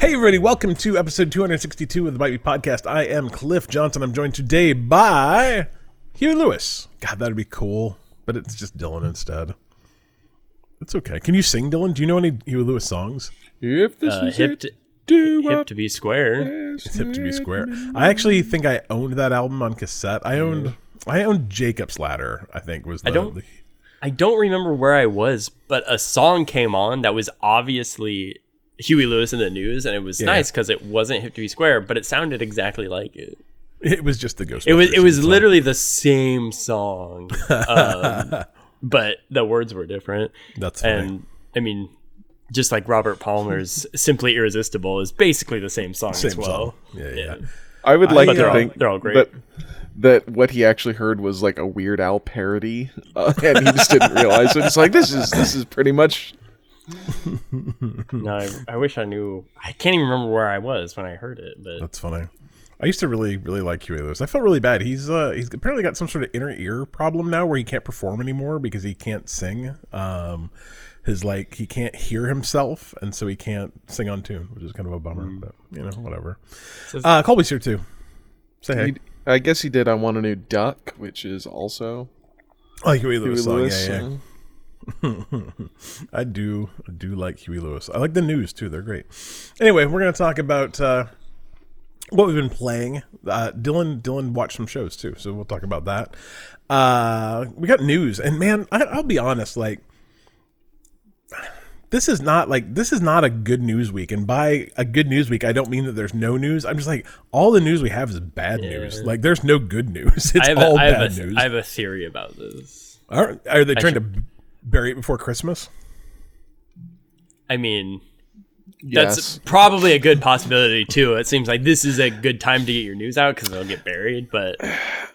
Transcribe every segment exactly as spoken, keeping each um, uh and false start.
Hey everybody, welcome to episode two hundred sixty-two of the Bite Me podcast. I am Cliff Johnson. I'm joined today by Hugh Lewis. God, that'd be cool, but it's just Dylan instead. It's okay. Can you sing, Dylan? Do you know any Hugh Lewis songs? If this uh, is hip, it, to, hip to be square. It's hip to be square. I actually think I owned that album on cassette. I owned mm. I owned Jacob's Ladder, I think was the I don't the, I don't remember where I was, but a song came on that was obviously Huey Lewis in the news, and it was yeah. nice because it wasn't hip to be square, but it sounded exactly like it. It was just the Ghostbusters. It was it was song. literally the same song, um, but the words were different. That's funny. And I mean, just like Robert Palmer's "Simply Irresistible" is basically the same song same as well. Song. Yeah, yeah, yeah. I would like I, to they're think all, they're all great. But that what he actually heard was like a Weird Al parody, uh, and he just didn't realize it. It's like this is this is pretty much. no, I, I wish I knew. I can't even remember where I was when I heard it. But that's funny. I used to really, really like Huey Lewis. I felt really bad. He's uh, he's apparently got some sort of inner ear problem now, where he can't perform anymore because he can't sing. Um, his like he can't hear himself, and so he can't sing on tune, which is kind of a bummer. Mm. But you know, whatever. Uh, Colby's here too. Say hey. He, I guess he did. I Want a New Duck, which is also oh Huey Lewis. Huey Lewis song. Yeah, yeah. yeah. I do I do like Huey Lewis. I like the news too. They're great. Anyway, we're going to talk about uh, what we've been playing. Uh, Dylan Dylan watched some shows too, so we'll talk about that. Uh, we got news, and man, I, I'll be honest. Like this is not like this is not a good news week. And by a good news week, I don't mean that there's no news. I'm just like all the news we have is bad yeah. news. Like there's no good news. It's all a, bad a, news. I have a theory about this. Are, are they I trying should... to? Bury it before Christmas? I mean, yes. That's probably a good possibility, too. It seems like this is a good time to get your news out because it'll get buried, but...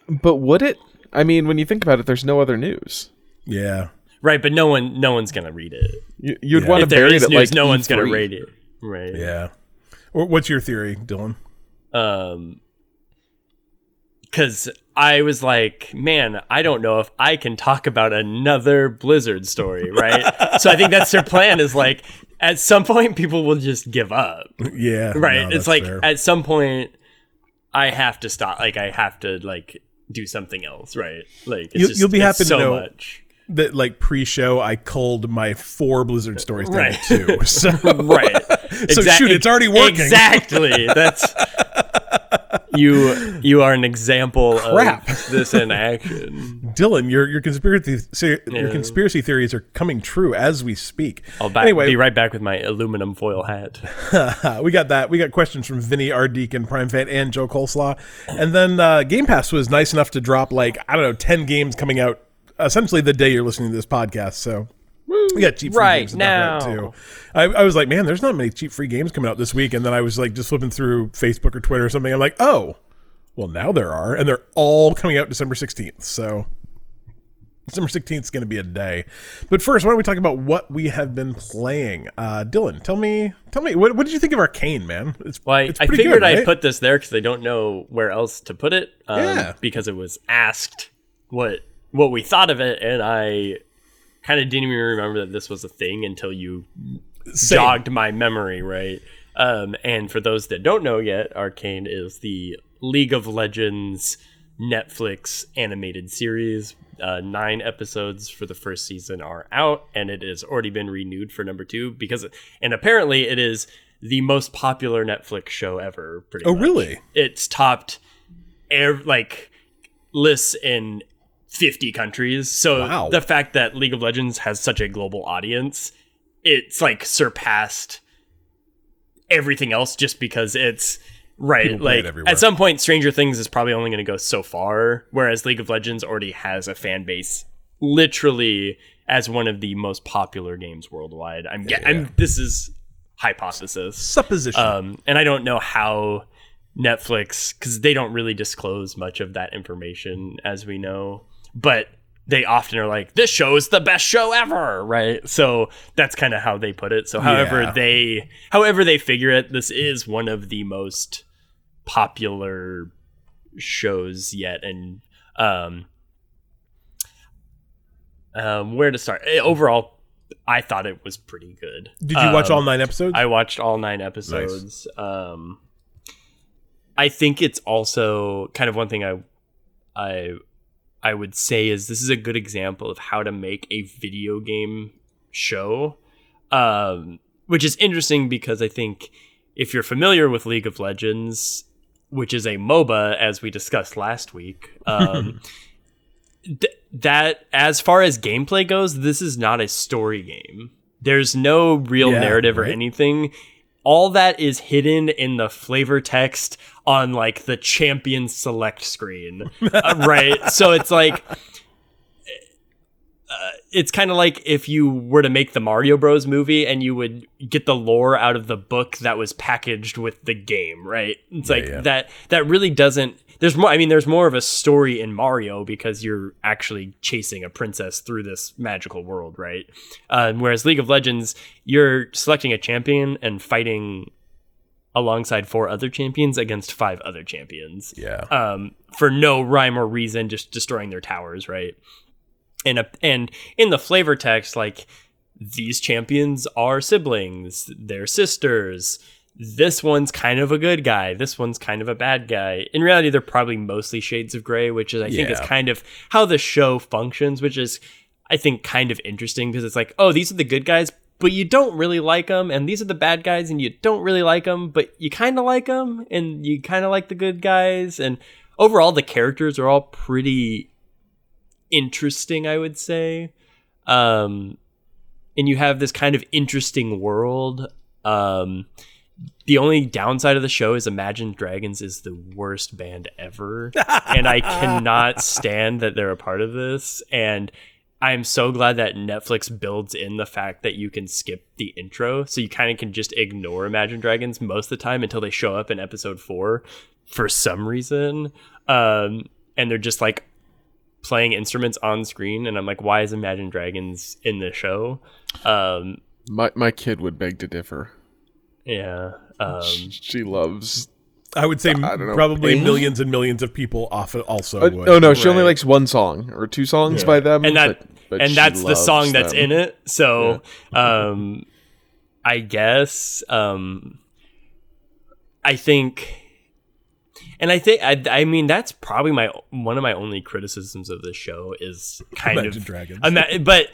But would it? I mean, when you think about it, there's no other news. Yeah. Right, but no one, no one's going to read it. You, you'd yeah. want to bury it news, like no E three. One's going to read it. Right. Yeah. What's your theory, Dylan? Um... Because I was like, man, I don't know if I can talk about another Blizzard story, right? So I think that's their plan is like, at some point, people will just give up. Yeah. Right. No, it's like, fair. At some point, I have to stop. Like, I have to, like, do something else, right? Like, it's you, just, you'll be happy to so know much. That, like, pre-show, I culled my four Blizzard stories down right. to two. So. right. Exactly. So, shoot, it's already working. Exactly. That's... You you are an example Crap. Of this in action, Dylan. Your your conspiracy your yeah. conspiracy theories are coming true as we speak. I'll back, anyway, be right back with my aluminum foil hat. We got that. We got questions from Vinny, R. Deacon, Prime Fan, and Joe Coleslaw, and then uh, Game Pass was nice enough to drop like I don't know ten games coming out essentially the day you're listening to this podcast. So. We got cheap free right games now. Too. I, I was like, man, there's not many cheap free games coming out this week. And then I was like, just flipping through Facebook or Twitter or something. I'm like, oh, well, now there are. And they're all coming out December sixteenth. So December sixteenth is going to be a day. But first, why don't we talk about what we have been playing? Uh, Dylan, tell me, tell me, what, what did you think of Arcane, man? It's, well, I, it's I figured good, right? I put this there because I don't know where else to put it. Um, yeah. Because it was asked what what we thought of it. And I... kind of didn't even remember that this was a thing until you Same. Jogged my memory, right? Um, and for those that don't know yet, Arcane is the League of Legends Netflix animated series. Uh, nine episodes for the first season are out, and it has already been renewed for number two. because, And apparently it is the most popular Netflix show ever, pretty Oh, much. Really? It's topped air, like lists in fifty countries. So wow. The fact that League of Legends has such a global audience, it's like surpassed everything else just because it's right. People like it at some point, Stranger Things is probably only going to go so far, whereas League of Legends already has a fan base literally as one of the most popular games worldwide. I'm, yeah, I'm yeah. This is hypothesis. Supposition. Um, and I don't know how Netflix, because they don't really disclose much of that information, as we know. But they often are like, this show is the best show ever, right? So that's kind of how they put it. So however yeah. they however they figure it, this is one of the most popular shows yet. And um, um, where to start? Overall, I thought it was pretty good. Did you um, watch all nine episodes? I watched all nine episodes. Nice. Um, I think it's also kind of one thing I, I, I would say is this is a good example of how to make a video game show, um, which is interesting because I think if you're familiar with League of Legends, which is a MOBA, as we discussed last week, um, th- that as far as gameplay goes, this is not a story game. There's no real yeah, narrative right? or anything. All that is hidden in the flavor text on like the champion select screen, uh, right? So it's like, uh, it's kind of like if you were to make the Mario Bros movie and you would get the lore out of the book that was packaged with the game, right? It's yeah, like yeah. that, that really doesn't, there's more, I mean, there's more of a story in Mario because you're actually chasing a princess through this magical world, right? Uh, whereas League of Legends, you're selecting a champion and fighting alongside four other champions against five other champions. Yeah. Um, for no rhyme or reason, just destroying their towers, right? And a, and in the flavor text, like, these champions are siblings, they're sisters, this one's kind of a good guy, this one's kind of a bad guy. In reality, they're probably mostly shades of gray, which is, I yeah. think, is kind of how the show functions, which is, I think, kind of interesting because it's like, oh, these are the good guys, but you don't really like them, and these are the bad guys, and you don't really like them, but you kind of like them, and you kind of like the good guys. And overall, the characters are all pretty interesting, I would say. Um, and you have this kind of interesting world. Um... The only downside of the show is Imagine Dragons is the worst band ever, and I cannot stand that they're a part of this. And I'm so glad that Netflix builds in the fact that you can skip the intro, so you kind of can just ignore Imagine Dragons most of the time until they show up in episode four for some reason. Um, and they're just like playing instruments on screen, and I'm like, why is Imagine Dragons in the show? Um, my my kid would beg to differ. Yeah, um, she loves. I would say I know, probably millions and millions of people often also. Uh, would. Oh no, she right. only likes one song or two songs yeah. by them, and that but, but and that's the song that's them. in it. So, yeah. um, I guess, um, I think, and I think I, I mean that's probably my one of my only criticisms of this show is kind Imagine of Dragons, ima- but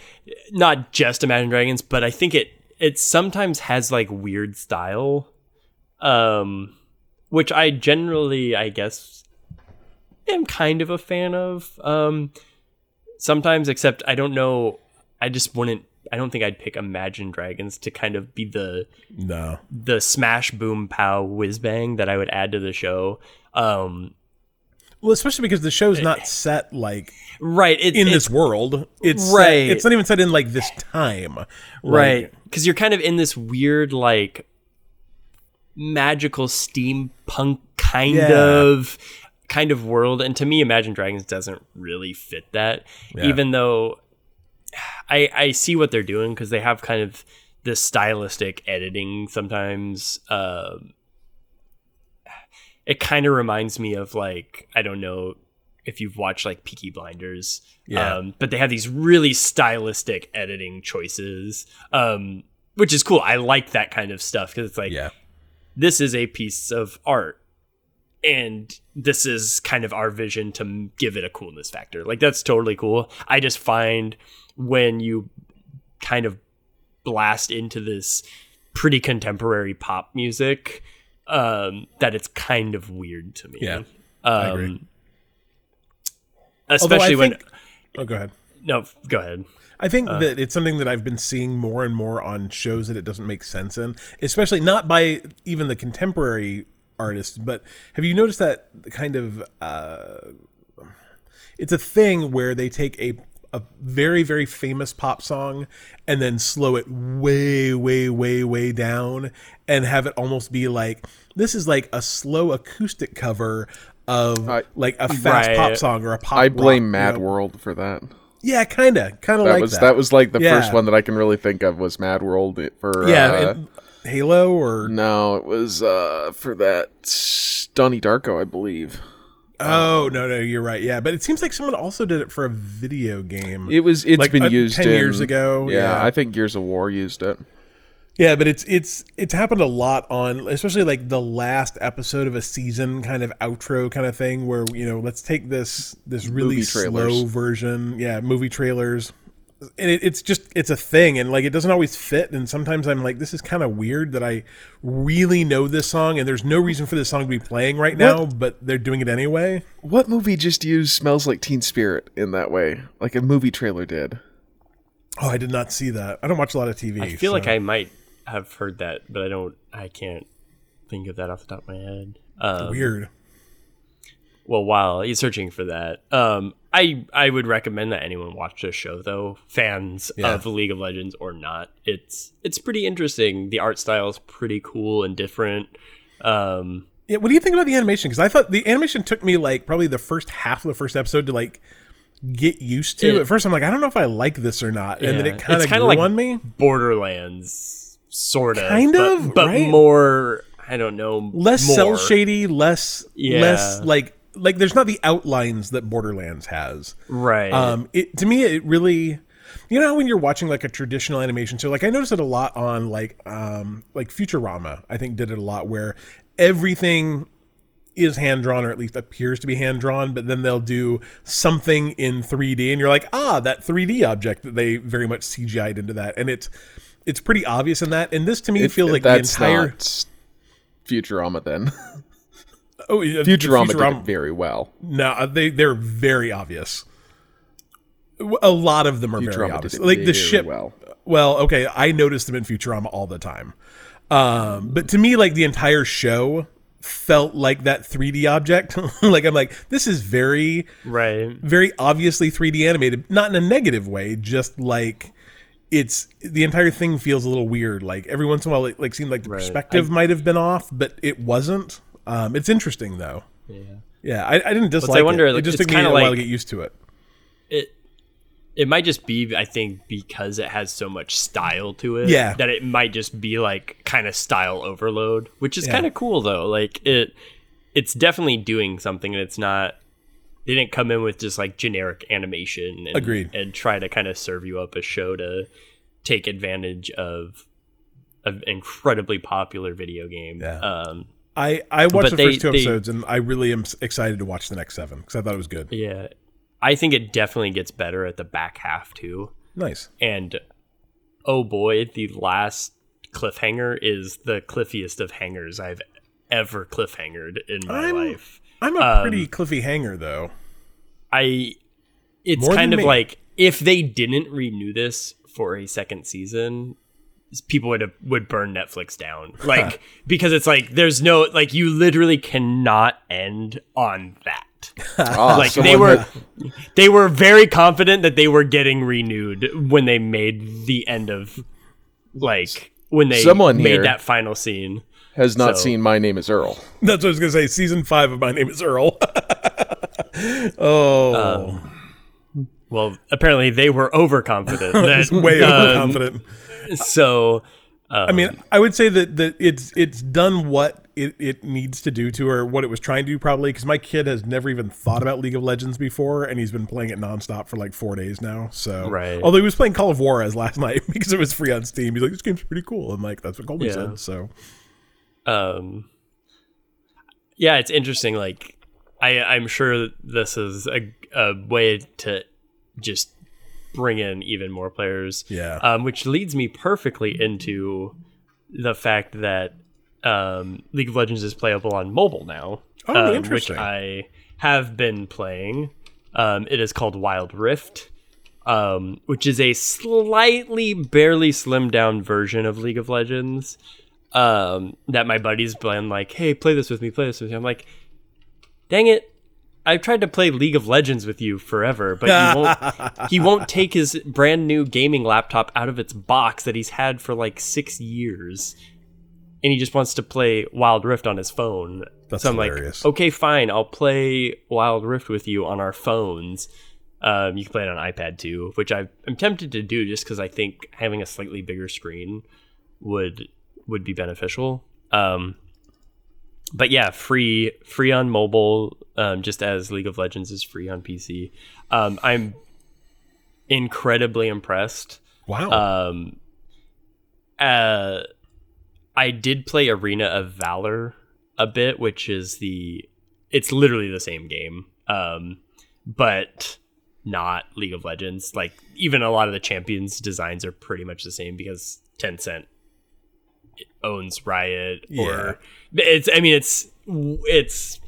not just Imagine Dragons, but I think it. It sometimes has like weird style, um, which I generally, I guess, am kind of a fan of. Um, sometimes, except I don't know. I just wouldn't. I don't think I'd pick Imagine Dragons to kind of be the no the smash boom pow whiz bang that I would add to the show. Um, well, especially because the show's it, not set like right it, in it, this world. It's right. Set, it's not even set in like this time. Like, right. Because you're kind of in this weird, like, magical steampunk kind yeah. of kind of world. And to me, Imagine Dragons doesn't really fit that, yeah. even though I, I see what they're doing because they have kind of this stylistic editing sometimes. Uh, it kind of reminds me of, like, I don't know if you've watched, like, Peaky Blinders. Yeah. Um, but they have these really stylistic editing choices, um, which is cool. I like that kind of stuff because it's like, yeah. this is a piece of art, and this is kind of our vision to give it a coolness factor. Like, that's totally cool. I just find when you kind of blast into this pretty contemporary pop music, um, that it's kind of weird to me. Yeah, um, I agree. Especially I when... Think- Oh, go ahead. No, go ahead. I think uh, that it's something that I've been seeing more and more on shows that it doesn't make sense in, especially not by even the contemporary artists. But have you noticed that kind of... Uh, it's a thing where they take a, a very, very famous pop song and then slow it way, way, way, way down and have it almost be like, this is like a slow acoustic cover of I, like a fast right. pop song or a pop I blame rock, Mad you know? World for that. Yeah, kind of. Kind of like was, that. That was like the yeah. first one that I can really think of was Mad World for... Yeah, uh, Halo or... No, it was uh, for that Donnie Darko, I believe. Oh um, no, no, you're right. Yeah, but it seems like someone also did it for a video game. It was it's like been a, used ten in, years ago. Yeah, yeah, I think Gears of War used it. Yeah, but it's it's it's happened a lot on, especially like the last episode of a season kind of outro kind of thing where, you know, let's take this this really slow version. Yeah, movie trailers. And it, it's just, it's a thing, and like it doesn't always fit, and sometimes I'm like, this is kind of weird that I really know this song and there's no reason for this song to be playing right now, what? But they're doing it anyway. What movie just used Smells Like Teen Spirit in that way? Like a movie trailer did. Oh, I did not see that. I don't watch a lot of T V. I feel so. like I might have heard that, but I don't, I can't think of that off the top of my head. Um, weird. Well, while he's searching for that, um, I I would recommend that anyone watch this show, though, fans yeah. of League of Legends or not. It's it's pretty interesting. The art style is pretty cool and different. Um, yeah, what do you think about the animation? Because I thought the animation took me like probably the first half of the first episode to like get used to. It, At first, I'm like, I don't know if I like this or not, and yeah, then it kind of grew like on me. Borderlands, sort of, kind of, but, but right? more. I don't know, less cell shady, less yeah. less like. Like, there's not the outlines that Borderlands has. Right. Um, it, to me, it really... You know when you're watching, like, a traditional animation show? Like, I noticed it a lot on, like, um, like Futurama, I think, did it a lot, where everything is hand-drawn, or at least appears to be hand-drawn, but then they'll do something in three D, and you're like, ah, that three D object that they very much C G I'd into that. And it's it's pretty obvious in that. And this, to me, it, feels like the entire... That's not Futurama, then. Oh, Futurama, Futurama did it very well. No, they they're very obvious. A lot of them are Futurama very obvious. Like the ship. Well. well, okay, I noticed them in Futurama all the time. Um, but to me, like the entire show felt like that three D object. Like I'm like, this is very, right, very obviously three D animated. Not in a negative way, just like. It's the entire thing feels a little weird. Like every once in a while, it like seemed like the right. perspective I, might have been off, but it wasn't. Um, it's interesting though. Yeah, yeah. I, I didn't dislike I wonder, it. It just took me a like, while to get used to it. It it might just be, I think, because it has so much style to it. Yeah. That it might just be like kind of style overload, which is yeah. kind of cool though. Like it, it's definitely doing something, and it's not. They didn't come in with just like generic animation and, Agreed. and try to kind of serve you up a show to take advantage of an incredibly popular video game. Yeah. Um, I, I watched the they, first two episodes they, and I really am excited to watch the next seven because I thought it was good. Yeah. I think it definitely gets better at the back half too. Nice. And oh boy, the last cliffhanger is the cliffiest of hangers I've ever cliffhangered in my I'm, life. I'm a pretty um, cliffy hanger, though. I, it's More kind of me. Like if they didn't renew this for a second season, people would have, would burn Netflix down, like huh. because it's like there's no like you literally cannot end on that. Oh, like they were, had... they were very confident that they were getting renewed when they made the end of like when they someone made here. that final scene. Has not so. seen My Name is Earl. That's what I was going to say. Season five of My Name is Earl. oh. Um, well, apparently they were overconfident. That, way um, overconfident. So. Um, I mean, I would say that, that it's it's done what it, it needs to do to or what it was trying to do probably. Because my kid has never even thought about League of Legends before. And he's been playing it nonstop for like four days now. So, right. Although he was playing Call of Juarez last night because it was free on Steam. He's like, this game's pretty cool. And like, that's what Colby yeah. said. So. Um, yeah, it's interesting. Like, I, I'm sure this is a, a way to just bring in even more players. Yeah. Um, which leads me perfectly into the fact that um, League of Legends is playable on mobile now. Oh, um, interesting. Which I have been playing. Um, it is called Wild Rift. Um, which is a slightly, barely slimmed down version of League of Legends. Um, that my buddies been like, hey, play this with me, play this with me. I'm like, dang it. I've tried to play League of Legends with you forever, but he won't, he won't take his brand new gaming laptop out of its box that he's had for like six years. And he just wants to play Wild Rift on his phone. That's so I'm hilarious. Like, okay, fine. I'll play Wild Rift with you on our phones. Um, you can play it on iPad too, which I've, I'm tempted to do just because I think having a slightly bigger screen would... would be beneficial. Um, But yeah, free free on mobile, um, just as League of Legends is free on P C. Um, I'm incredibly impressed. Wow. Um, uh, I did play Arena of Valor a bit, which is the... It's literally the same game, um, but not League of Legends. Like, even a lot of the champions' designs are pretty much the same because Tencent owns Riot, or yeah. it's I mean it's it's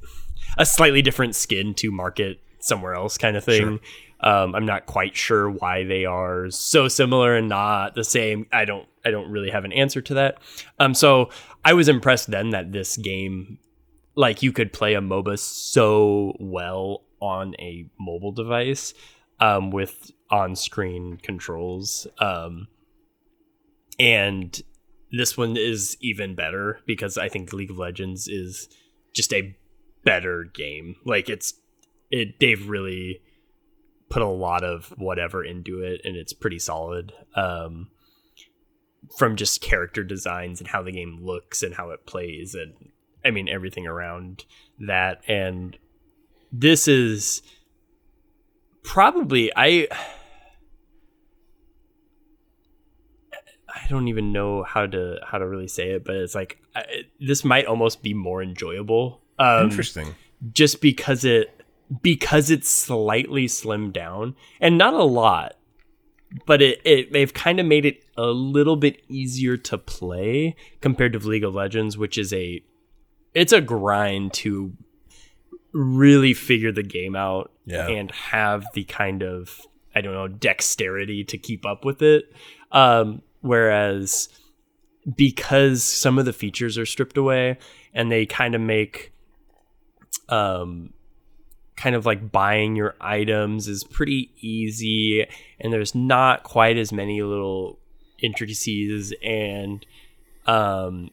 a slightly different skin to market somewhere else kind of thing. Sure. um I'm not quite sure why they are so similar and not the same. I don't I don't really have an answer to that. Um so I was impressed then that this game, like, you could play a MOBA so well on a mobile device um with on-screen controls, um and this one is even better because I think League of Legends is just a better game. Like, it's it they've really put a lot of whatever into it, and it's pretty solid, um, from just character designs and how the game looks and how it plays, and I mean everything around that. And this is probably I. I don't even know how to how to really say it, but it's like I, this might almost be more enjoyable. Um, Interesting, just because it because it's slightly slimmed down, and not a lot, but it, it they've kind of made it a little bit easier to play compared to League of Legends, which is a it's a grind to really figure the game out yeah. and have the kind of I don't know dexterity to keep up with it. Um, Whereas because some of the features are stripped away and they kind of make um, kind of like buying your items is pretty easy, and there's not quite as many little intricacies. And um,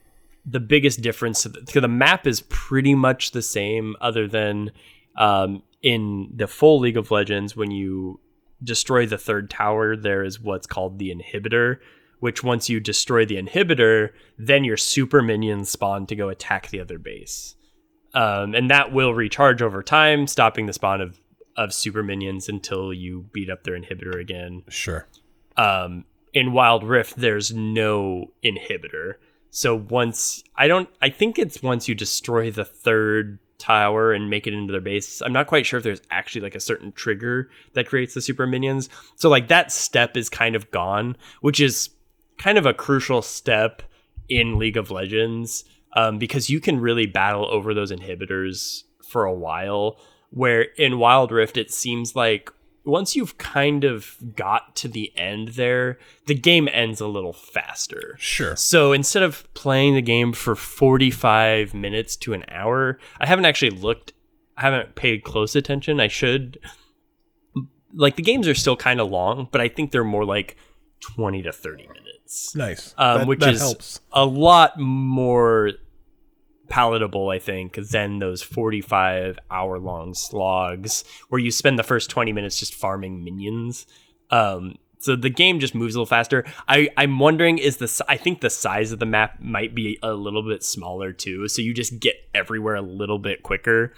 the biggest difference, so the map is pretty much the same other than um, in the full League of Legends, when you destroy the third tower, there is what's called the inhibitor, which once you destroy the inhibitor, then your super minions spawn to go attack the other base. Um, and that will recharge over time, stopping the spawn of, of super minions until you beat up their inhibitor again. Sure. Um, in Wild Rift, there's no inhibitor. So once, I don't, I think it's once you destroy the third tower and make it into their base. I'm not quite sure if there's actually like a certain trigger that creates the super minions. So like that step is kind of gone, which is kind of a crucial step in League of Legends, um, because you can really battle over those inhibitors for a while, where in Wild Rift it seems like once you've kind of got to the end there, the game ends a little faster. Sure. So instead of playing the game for forty-five minutes to an hour, I haven't actually looked, I haven't paid close attention. I should. Like, the games are still kind of long, but I think they're more like twenty to thirty minutes. Nice. Um, that, which that is helps. A lot more palatable, I think, than those forty-five hour long slogs where you spend the first twenty minutes just farming minions. Um, so the game just moves a little faster. I, I'm wondering, is the I think the size of the map might be a little bit smaller too, so you just get everywhere a little bit quicker.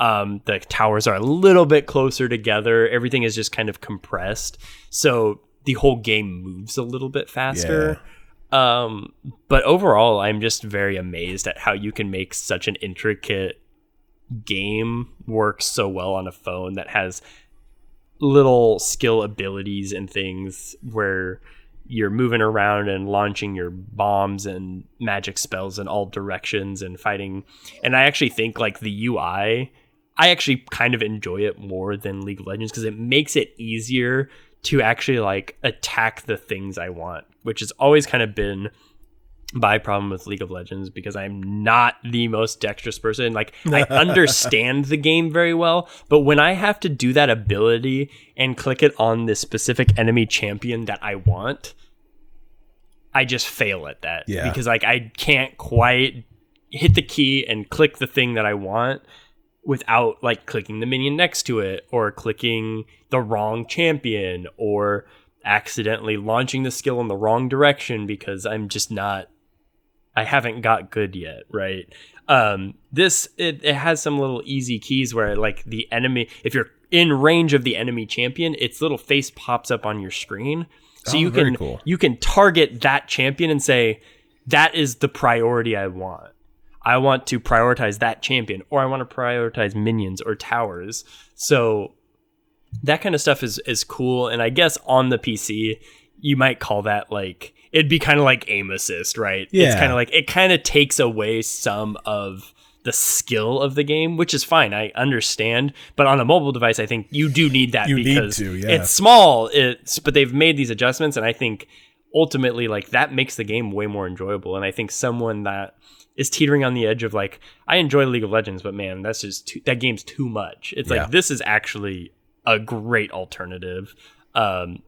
Um, the towers are a little bit closer together. Everything is just kind of compressed. So the whole game moves a little bit faster. Yeah. Um, but overall, I'm just very amazed at how you can make such an intricate game work so well on a phone that has little skill abilities and things where you're moving around and launching your bombs and magic spells in all directions and fighting. And I actually think like the U I, I actually kind of enjoy it more than League of Legends because it makes it easier to actually like attack the things I want, which has always kind of been my problem with League of Legends because I'm not the most dexterous person. Like, I understand the game very well, but when I have to do that ability and click it on this specific enemy champion that I want, I just fail at that. Yeah. Because like I can't quite hit the key and click the thing that I want without like clicking the minion next to it, or clicking the wrong champion, or accidentally launching the skill in the wrong direction because I'm just not I haven't got good yet, right? Um, this, it, it has some little easy keys where, like, the enemy, if you're in range of the enemy champion, its little face pops up on your screen. So oh, you can cool. you can target that champion and say, that is the priority I want. I want to prioritize that champion, or I want to prioritize minions or towers. So that kind of stuff is, is cool. And I guess on the P C, you might call that, like, it'd be kind of like aim assist, right? Yeah. It's kind of like, it kind of takes away some of the skill of the game, which is fine. I understand. But on a mobile device, I think you do need that you because need to, yeah. it's small. It's, but they've made these adjustments. And I think ultimately, like, that makes the game way more enjoyable. And I think someone that is teetering on the edge of, like, I enjoy League of Legends, but man, that's just too, that game's too much. It's yeah. like, this is actually a great alternative. Um,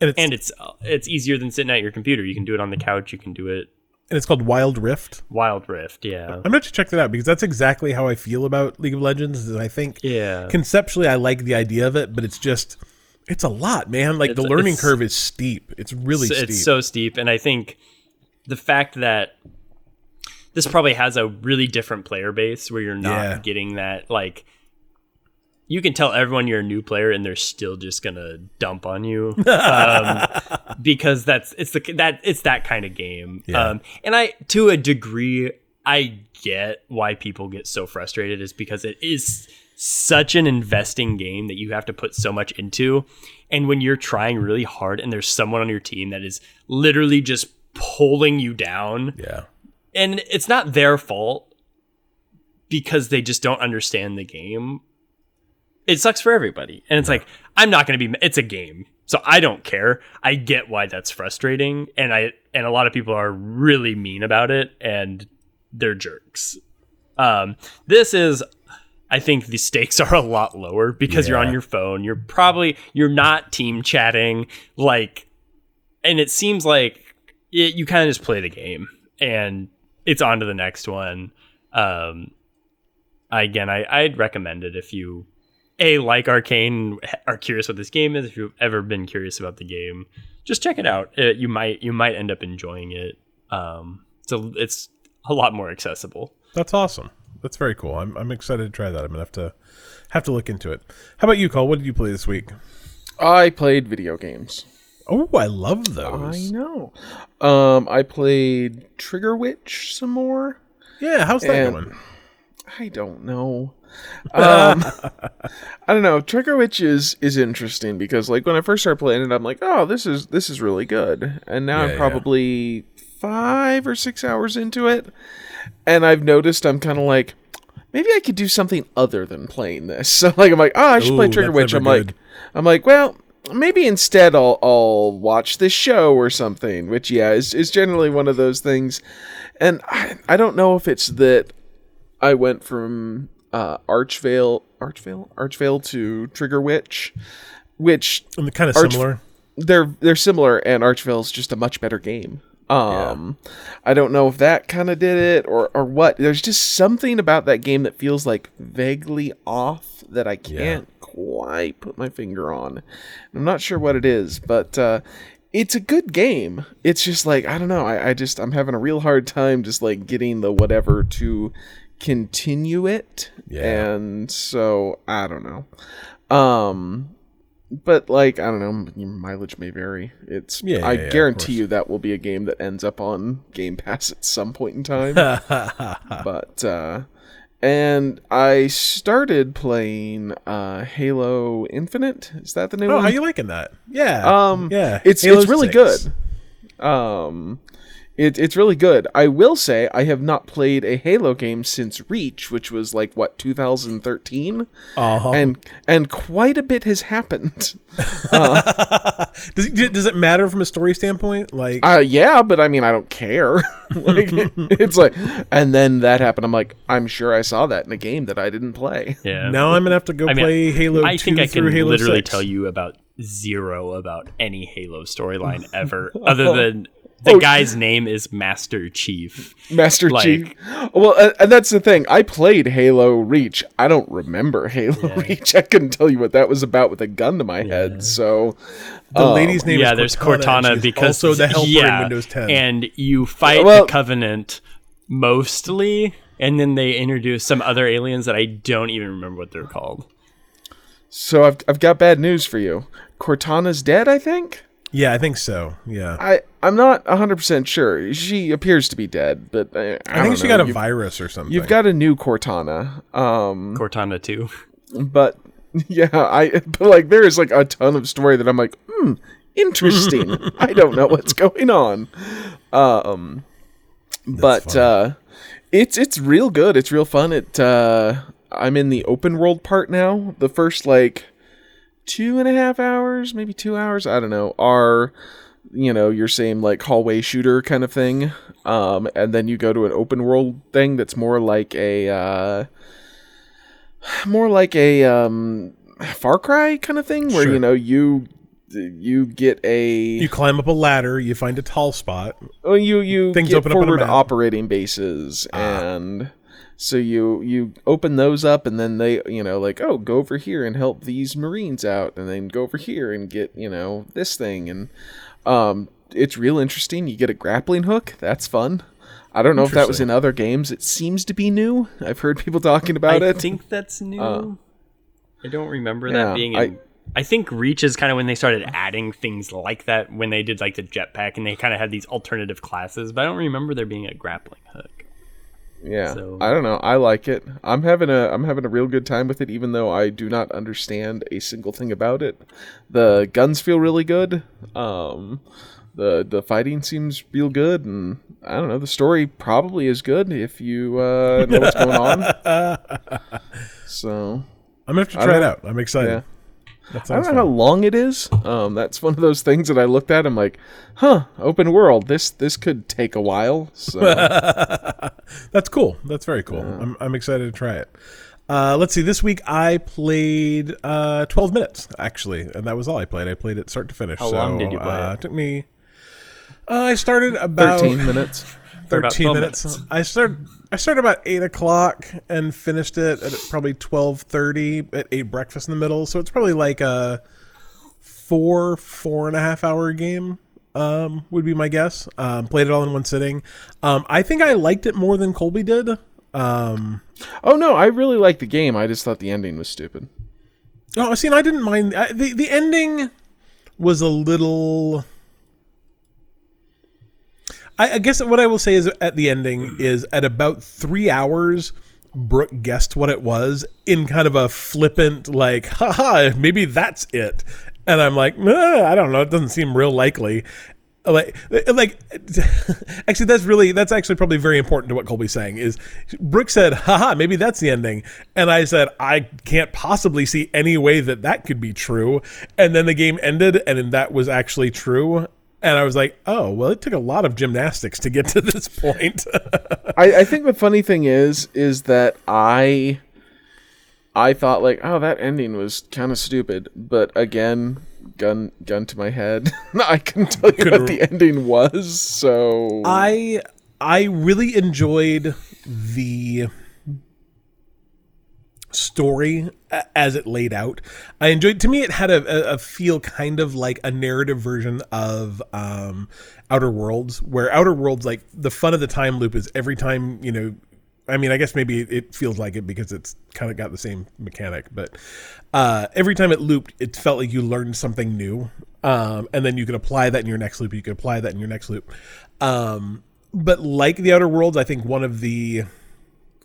And it's, and it's it's easier than sitting at your computer. You can do it on the couch. You can do it. And it's called Wild Rift. Wild Rift, yeah. I'm going to check that out because that's exactly how I feel about League of Legends. Is I think yeah. conceptually I like the idea of it, but it's just, it's a lot, man. Like it's, the learning curve is steep. It's really it's, steep. It's so steep. And I think the fact that this probably has a really different player base where you're not yeah. getting that, like, you can tell everyone you're a new player and they're still just going to dump on you um, because that's it's the that it's that kind of game. Yeah. Um, and I, to a degree, I get why people get so frustrated is because it is such an investing game that you have to put so much into. And when you're trying really hard and there's someone on your team that is literally just pulling you down. Yeah. And it's not their fault because they just don't understand the game. It sucks for everybody. And it's yeah. like, I'm not going to be, it's a game. So I don't care. I get why that's frustrating. And I, and a lot of people are really mean about it and they're jerks. Um, this is, I think the stakes are a lot lower because yeah. you're on your phone. You're probably, you're not team chatting. Like, and it seems like it, you kind of just play the game and it's on to the next one. Um, again, I, I'd recommend it if you, A, like Arcane, are curious what this game is. If you've ever been curious about the game, just check it out. It, you might you might end up enjoying it. Um, so it's a lot more accessible. That's awesome. That's very cool. I'm I'm excited to try that. I'm gonna have to have to look into it. How about you, Cole? What did you play this week? I played video games. Oh, I love those. I know. Um, I played Trigger Witch some more. Yeah, how's that and going? I don't know. um I don't know. Trigger Witch is is interesting because, like, when I first started playing it, I'm like, oh, this is this is really good. And now yeah, I'm probably yeah. five or six hours into it, and I've noticed I'm kind of like, maybe I could do something other than playing this. So, like, I'm like, oh, I should Ooh, play Trigger Witch. I'm good. like, I'm like, well, maybe instead I'll I'll watch this show or something. Which yeah, is is generally one of those things. And I I don't know if it's that I went from Uh, Archvale, Archvale, Archvale to Trigger Witch, which and kind of Arch, similar. They're they're similar, and Archvale's just a much better game. Um, yeah. I don't know if that kind of did it or or what. There's just something about that game that feels like vaguely off that I can't yeah. quite put my finger on. I'm not sure what it is, but uh, it's a good game. It's just like I don't know. I, I just I'm having a real hard time just like getting the whatever to continue it yeah. and so I don't know um but like I don't know your mileage may vary it's yeah, I yeah, guarantee you that will be a game that ends up on Game Pass at some point in time but uh and I started playing uh Halo Infinite. Is that the name? Oh, one? How you liking that? Yeah um yeah it's Halo it's really six. Good um It, it's really good. I will say I have not played a Halo game since Reach, which was like, what, two thousand thirteen? Uh-huh. And and quite a bit has happened. Uh, does, it, does it matter from a story standpoint? Like, uh, yeah, but I mean, I don't care. like, it, it's like, and then that happened. I'm like, I'm sure I saw that in a game that I didn't play. Yeah. Now I'm going to have to go I play mean, Halo I two think I through can Halo literally six. Tell you about zero about any Halo storyline ever, other than The oh. guy's name is Master Chief. Master like, Chief. Well, uh, and that's the thing. I played Halo Reach. I don't remember Halo yeah. Reach. I couldn't tell you what that was about with a gun to my yeah. head. So the um, lady's name yeah, is Cortana. Yeah, there's Cortana because also the helper yeah, in Windows ten. And you fight well, the Covenant mostly, and then they introduce some other aliens that I don't even remember what they're called. So I've I've got bad news for you. Cortana's dead, I think. Yeah, I think so. Yeah, I I'm not a hundred percent sure. She appears to be dead, but I, I, I think she know. got a you've, virus or something. You've got a new Cortana. Um, Cortana two. But yeah, I but like there is like a ton of story that I'm like, hmm, interesting. I don't know what's going on. Um, That's but uh, it's it's real good. It's real fun. It uh, I'm in the open world part now. The first like. two and a half hours, maybe two hours, I don't know, are, you know, your same, like, hallway shooter kind of thing, um, and then you go to an open world thing that's more like a, uh, more like a, um, Far Cry kind of thing, where, sure. you know, you, you get a... You climb up a ladder, you find a tall spot, well, you, you things get open forward up operating bases, ah. and... So you, you open those up and then they, you know, like, oh, go over here and help these Marines out and then go over here and get, you know, this thing. And um, it's real interesting. You get a grappling hook. That's fun. I don't know if that was in other games. It seems to be new. I've heard people talking about I it. I think that's new. Uh, I don't remember yeah, that being in... I, I think Reach is kind of when they started adding things like that when they did like the jetpack and they kind of had these alternative classes. But I don't remember there being a grappling hook. Yeah, so. I don't know. I like it. I'm having a I'm having a real good time with it, even though I do not understand a single thing about it. The guns feel really good. Um, the the fighting seems real good, and I don't know. The story probably is good if you uh, know what's going on. So I'm gonna have to try it out. I'm excited. Yeah. I don't know fun. how long it is. Um, that's one of those things that I looked at. I'm like, huh, open world. This this could take a while. So that's cool. That's very cool. Yeah. I'm I'm excited to try it. Uh, let's see. This week I played uh, twelve minutes actually, and that was all I played. I played it start to finish. How so, long did you play? Uh, it? It took me. Uh, I started about thirteen minutes. thirteen minutes. minutes. I started. I started about eight o'clock and finished it at probably twelve thirty. At ate breakfast in the middle, so it's probably like a four, four and a half hour game. Um, would be my guess. Um, played it all in one sitting. Um, I think I liked it more than Colby did. Um, oh no, I really liked the game. I just thought the ending was stupid. Oh, see, and I didn't mind I, the the ending was a little. I guess what I will say is at the ending is at about three hours, Brooke guessed what it was in kind of a flippant, like, haha, maybe that's it. And I'm like, nah, I don't know. It doesn't seem real likely. Like, like, actually, that's really, that's actually probably very important to what Colby's saying is Brooke said, haha, maybe that's the ending. And I said, I can't possibly see any way that that could be true. And then the game ended and then that was actually true. And I was like, oh, well, it took a lot of gymnastics to get to this point. I, I think the funny thing is, is that I I thought like, oh, that ending was kind of stupid. But again, gun gun to my head. I couldn't tell you what the ending was. So I I really enjoyed the story as it laid out. I enjoyed, to me it had a, a feel kind of like a narrative version of um Outer Worlds, where Outer Worlds, like the fun of the time loop is every time, you know, I mean, I guess maybe it feels like it because it's kind of got the same mechanic, but uh every time it looped it felt like you learned something new, um and then you could apply that in your next loop, you could apply that in your next loop. Um but like the Outer Worlds, I think one of the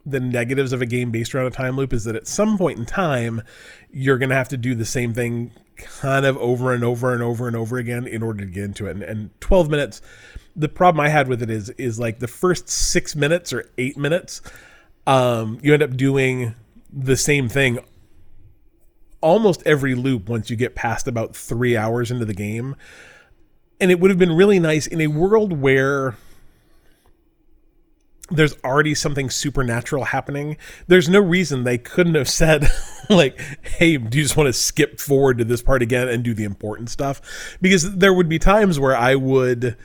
the negatives of a game based around a time loop is that at some point in time, you're going to have to do the same thing kind of over and over and over and over again in order to get into it. And, and twelve minutes, the problem I had with it is, is like the first six minutes or eight minutes, um, you end up doing the same thing almost every loop once you get past about three hours into the game. And it would have been really nice in a world where there's already something supernatural happening. There's no reason they couldn't have said, like, hey, do you just want to skip forward to this part again and do the important stuff? Because there would be times where I would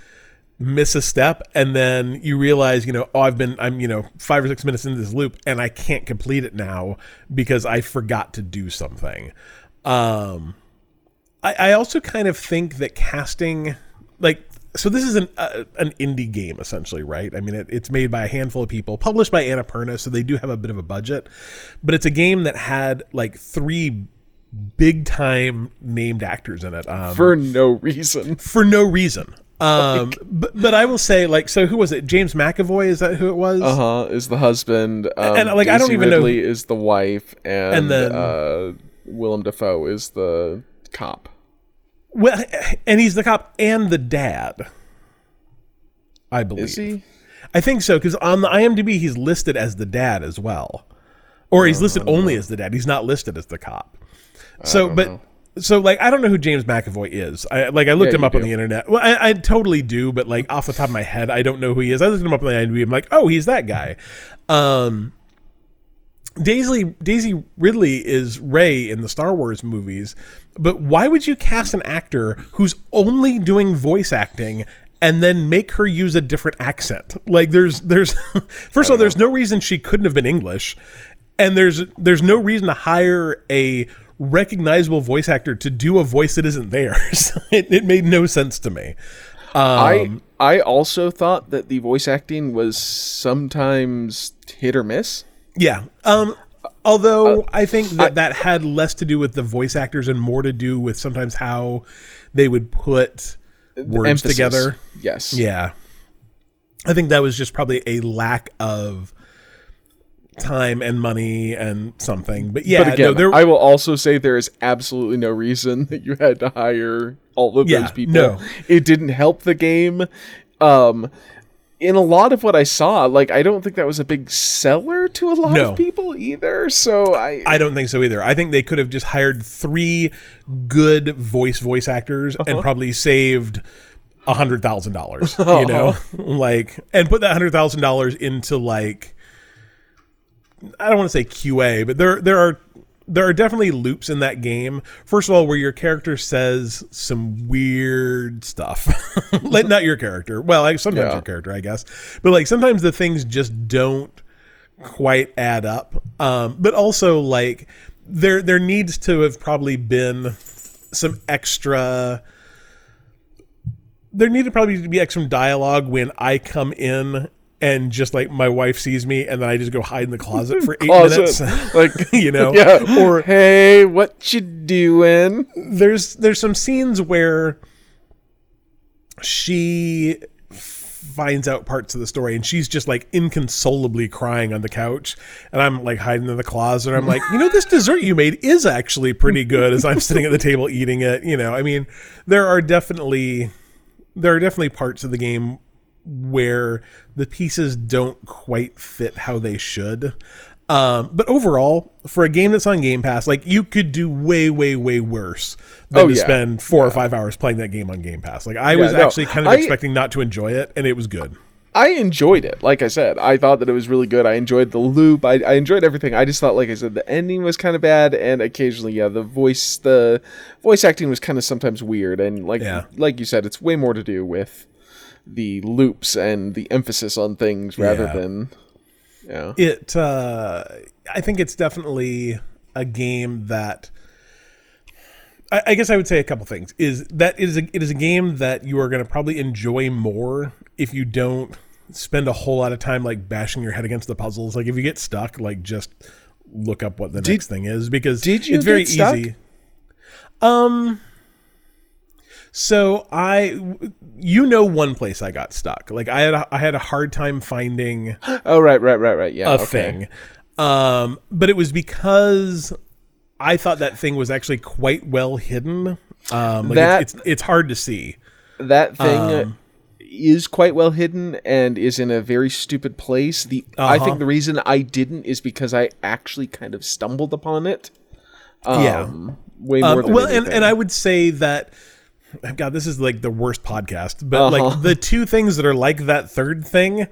miss a step, and then you realize, you know, oh, I've been, I'm, you know, five or six minutes into this loop, and I can't complete it now because I forgot to do something. Um, I, I also kind of think that casting, like, so this is an uh, an indie game essentially, right? I mean, it, it's made by a handful of people, published by Annapurna, so they do have a bit of a budget, but it's a game that had like three big time named actors in it um, for no reason. For no reason. Um, like, but, but I will say, like, so who was it? James McAvoy, is that who it was? Uh huh. Is the husband, um, and like Daisy I don't even Ridley know. Is the wife, and, and then uh, Willem Dafoe is the cop. Well, and he's the cop and the dad. I believe. Is he? I think so, because on the IMDb he's listed as the dad as well, or he's listed only know. as the dad. He's not listed as the cop. So, but. Know. So, like, I don't know who James McAvoy is. I Like, I looked yeah, him up do. on the internet. Well, I, I totally do, but, like, off the top of my head, I don't know who he is. I looked him up on the I M D B. I'm like, oh, he's that guy. Um, Daisy, Daisy Ridley is Rey in the Star Wars movies, but why would you cast an actor who's only doing voice acting and then make her use a different accent? Like, there's, there's first of all, know. there's no reason she couldn't have been English, and there's there's no reason to hire a recognizable voice actor to do a voice that isn't theirs. it, it made no sense to me. Um, I I also thought that the voice acting was sometimes hit or miss. Yeah. Um, although uh, I think that I, that had less to do with the voice actors and more to do with sometimes how they would put words emphasis. together. Yes. Yeah. I think that was just probably a lack of time and money and something, but yeah. But again, no, there, I will also say there is absolutely no reason that you had to hire all of yeah, those people. No. It didn't help the game. Um, in a lot of what I saw, like I don't think that was a big seller to a lot no. of people either. So I, I don't think so either. I think they could have just hired three good voice voice actors uh-huh. and probably saved a hundred thousand dollars. You uh-huh. know, like and put that hundred thousand dollars into like. I don't want to say Q A, but there there are there are definitely loops in that game. First of all, where your character says some weird stuff. like not your character. Well, like sometimes yeah. your character, I guess. But like sometimes the things just don't quite add up. Um, but also like there there needs to have probably been some extra there needed probably to be extra dialogue when I come in and just like my wife sees me and then I just go hide in the closet for eight closet. minutes. Like, you know, yeah. or hey, what you doing? There's, there's some scenes where she finds out parts of the story and she's just like inconsolably crying on the couch. And I'm like hiding in the closet. And I'm like, you know, this dessert you made is actually pretty good as I'm sitting at the table eating it. You know, I mean, there are definitely, there are definitely parts of the game where the pieces don't quite fit how they should. Um, but overall, for a game that's on Game Pass, like you could do way, way, way worse than oh, to yeah. spend four yeah. or five hours playing that game on Game Pass. Like I yeah, was no, actually kind of I, expecting not to enjoy it, and it was good. I enjoyed it. Like I said, I thought that it was really good. I enjoyed the loop. I, I enjoyed everything. I just thought, like I said, the ending was kind of bad, and occasionally, yeah, the voice, the voice acting was kind of sometimes weird. And like, yeah. like you said, it's way more to do with the loops and the emphasis on things rather yeah. than yeah it uh I think it's definitely a game that I, I guess I would say a couple things is that it is a, it is a game that you are going to probably enjoy more if you don't spend a whole lot of time like bashing your head against the puzzles. Like if you get stuck, like just look up what the did, next thing is, because did you it's very get stuck? easy um So I, you know, one place I got stuck. Like I had, a, I had a hard time finding. Oh right, right, right, right. Yeah, a okay. thing. Um, but it was because I thought that thing was actually quite well hidden. Um, like that it's, it's it's hard to see. That thing um, is quite well hidden and is in a very stupid place. The uh-huh. I think the reason I didn't is because I actually kind of stumbled upon it. Um, yeah, way more. Um, than well, anything. and and I would say that. God, this is like the worst podcast, but uh-huh. like the two things that are like that third thing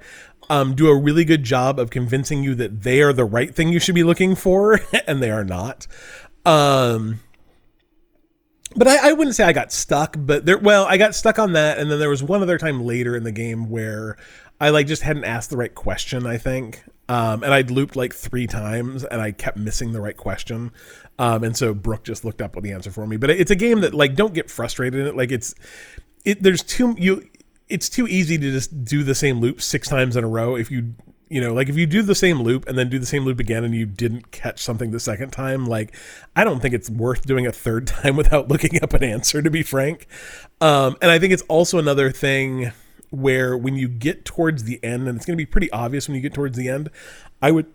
um, do a really good job of convincing you that they are the right thing you should be looking for, and they are not. Um, But I, I wouldn't say I got stuck, but there, well, I got stuck on that. And then there was one other time later in the game where I like just hadn't asked the right question, I think. Um, and I'd looped like three times and I kept missing the right question. Um, and so Brooke just looked up with the answer for me, but it's a game that like, don't get frustrated in it. Like it's, it, there's too, you, it's too easy to just do the same loop six times in a row. If you, you know, like if you do the same loop and then do the same loop again and you didn't catch something the second time, like I don't think it's worth doing a third time without looking up an answer, to be frank. Um, and I think it's also another thing where when you get towards the end, and it's going to be pretty obvious when you get towards the end, I would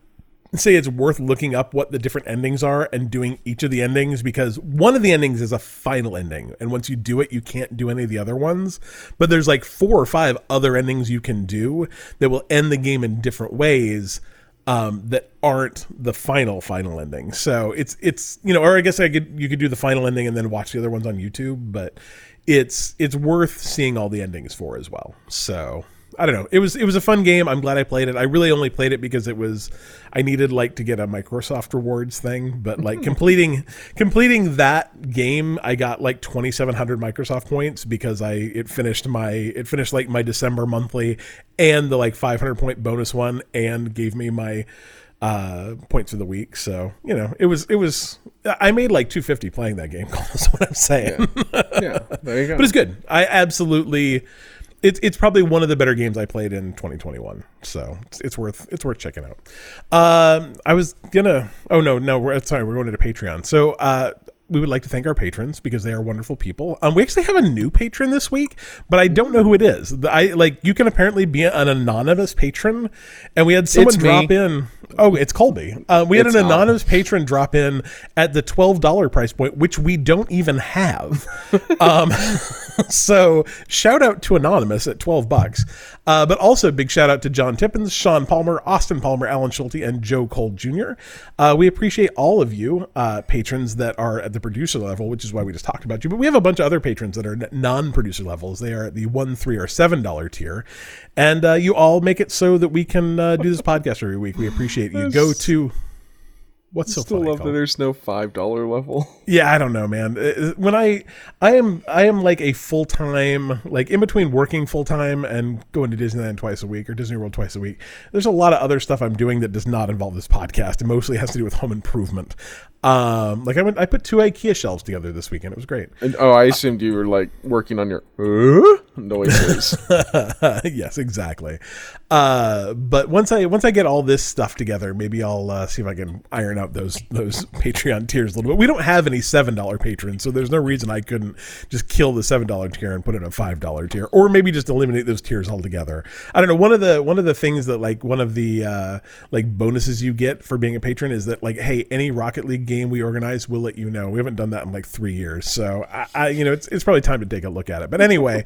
say it's worth looking up what the different endings are and doing each of the endings, because one of the endings is a final ending. And once you do it, you can't do any of the other ones, but there's like four or five other endings you can do that will end the game in different ways um, that aren't the final, final ending. So it's, it's, you know, or I guess I could, you could do the final ending and then watch the other ones on YouTube, but it's, it's worth seeing all the endings for as well. So I don't know. It was it was a fun game. I'm glad I played it. I really only played it because it was I needed like to get a Microsoft Rewards thing, but like completing completing that game, I got like twenty-seven hundred Microsoft points because I it finished my it finished like my December monthly and the like five hundred point bonus one and gave me my uh, points for the week. So, you know, it was it was I made like two fifty playing that game. That's what I'm saying. Yeah. Yeah, there you go. But it's good. I absolutely It's it's probably one of the better games I played in twenty twenty-one, so it's, it's worth it's worth checking out. Um, I was gonna oh no no we're sorry we're going to Patreon. So uh, we would like to thank our patrons because they are wonderful people. Um, we actually have a new patron this week, but I don't know who it is. I like you can apparently be an anonymous patron, and we had someone it's drop me. in. Oh, it's Colby. Uh, we it's had an anonymous on. patron drop in at the twelve dollars price point, which we don't even have. um, so shout out to Anonymous at twelve bucks. Uh, but also big shout out to John Tippins, Sean Palmer, Austin Palmer, Alan Schulte, and Joe Cole Junior Uh, we appreciate all of you uh, patrons that are at the producer level, which is why we just talked about you. But we have a bunch of other patrons that are non-producer levels. They are at the one, three, or seven dollars tier. And uh, you all make it so that we can uh, do this podcast every week. We appreciate You go to what's so still funny, love Colin? That there's no five dollar level. Yeah, I don't know, man. When I I am I am like a full time, like in between working full time and going to Disneyland twice a week or Disney World twice a week. There's a lot of other stuff I'm doing that does not involve this podcast. It mostly has to do with home improvement. Um, like I went, I put two IKEA shelves together this weekend. It was great. And, oh, I assumed uh, you were like working on your uh, noises. Yes, exactly. Uh, but once I once I get all this stuff together, maybe I'll uh, see if I can iron out those those Patreon tiers a little bit. We don't have any seven dollars patrons, so there's no reason I couldn't just kill the seven dollars tier and put in a five dollars tier, or maybe just eliminate those tiers altogether. I don't know. One of the one of the things that like one of the uh, like bonuses you get for being a patron is that like, hey, any Rocket League game we organize, we'll let you know. We haven't done that in like three years, so I, I you know, it's it's probably time to take a look at it. But anyway,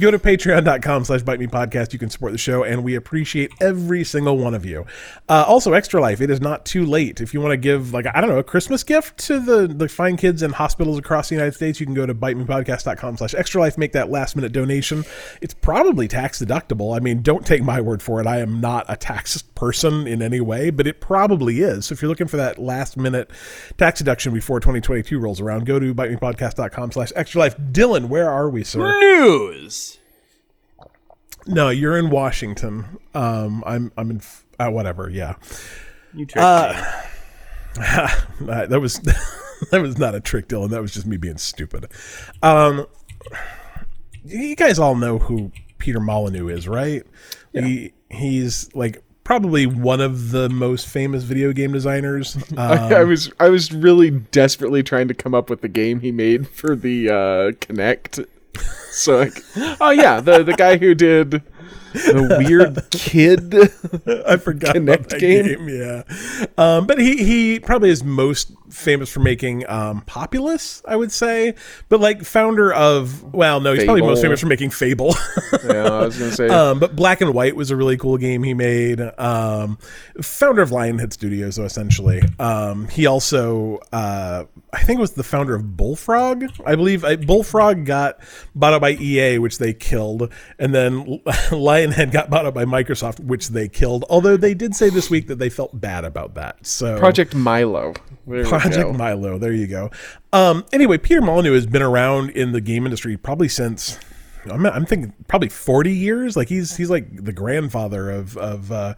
go to patreon dot com slash bite me podcast. You can support the show, and we appreciate every single one of you. Uh, also, Extra Life, it is not too late. If you want to give, like, I don't know, a Christmas gift to the the fine kids in hospitals across the United States, you can go to bite me podcast dot com slash extra life. Make that last minute donation. It's probably tax deductible. I mean, don't take my word for it. I am not a tax person in any way, but it probably is. So if you're looking for that last minute tax deduction before twenty twenty-two rolls around, go to bite me podcast dot com slash extra life. Dylan, where are we, sir? News. No, you're in Washington. Um, I'm I'm in uh, whatever. Yeah, you tricked uh, me. That was that was not a trick, Dylan. That was just me being stupid. Um, you guys all know who Peter Molyneux is, right? Yeah. He he's like probably one of the most famous video game designers. Um, I, I was I was really desperately trying to come up with the game he made for the uh, Kinect. So, like, oh yeah, the the guy who did the weird kid, I forgot Kinect that game. game. Yeah, um, but he he probably is most famous for making um, Populous, I would say. But like founder of, well, no, he's Fable. Probably most famous for making Fable. Yeah, I was gonna say. Um, but Black and White was a really cool game he made. Um, founder of Lionhead Studios, though, essentially. Um, he also, uh, I think, was the founder of Bullfrog. I believe I, Bullfrog got bought out by E A, which they killed, and then Lionhead got bought out by Microsoft, which they killed, although they did say this week that they felt bad about that. So Project Milo. There Project Milo. There you go. Um, anyway, Peter Molyneux has been around in the game industry probably since, I'm, I'm thinking probably forty years. Like he's he's like the grandfather of of uh,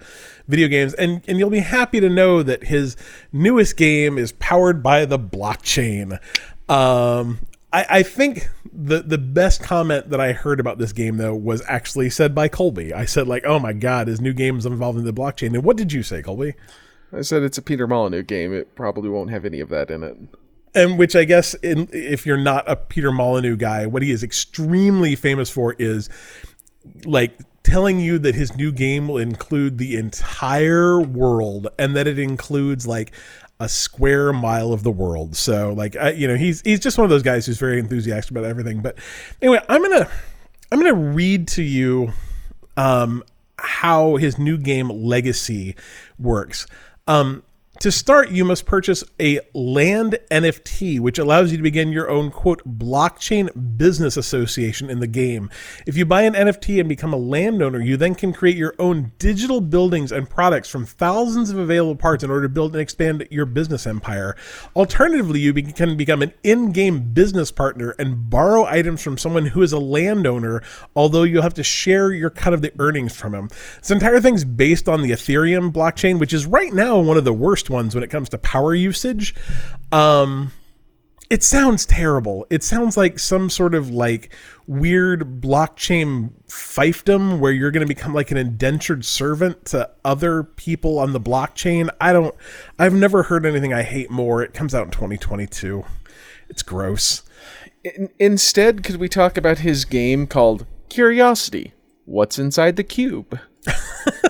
video games, and and you'll be happy to know that his newest game is powered by the blockchain. Um, I, I think the the best comment that I heard about this game though was actually said by Colby. I said like, "Oh my God, his new game is involved in the blockchain." And what did you say, Colby? I said it's a Peter Molyneux game. It probably won't have any of that in it. And which I guess in, if you're not a Peter Molyneux guy, what he is extremely famous for is like telling you that his new game will include the entire world and that it includes like a square mile of the world. So like, I, you know, he's he's just one of those guys who's very enthusiastic about everything. But anyway, I'm going to I'm going to read to you um, how his new game Legacy works. Um, to start, you must purchase a land N F T, which allows you to begin your own, quote, blockchain business association in the game. If you buy an N F T and become a landowner, you then can create your own digital buildings and products from thousands of available parts in order to build and expand your business empire. Alternatively, you can become an in-game business partner and borrow items from someone who is a landowner, although you'll have to share your cut of the earnings from him. This entire thing's based on the Ethereum blockchain, which is right now one of the worst ones when it comes to power usage. Um it sounds terrible. It sounds like some sort of like weird blockchain fiefdom where you're going to become like an indentured servant to other people on the blockchain. I don't I've never heard anything I hate more. It comes out in twenty twenty-two. It's gross. In, instead, could we talk about his game called Curiosity? What's inside the cube?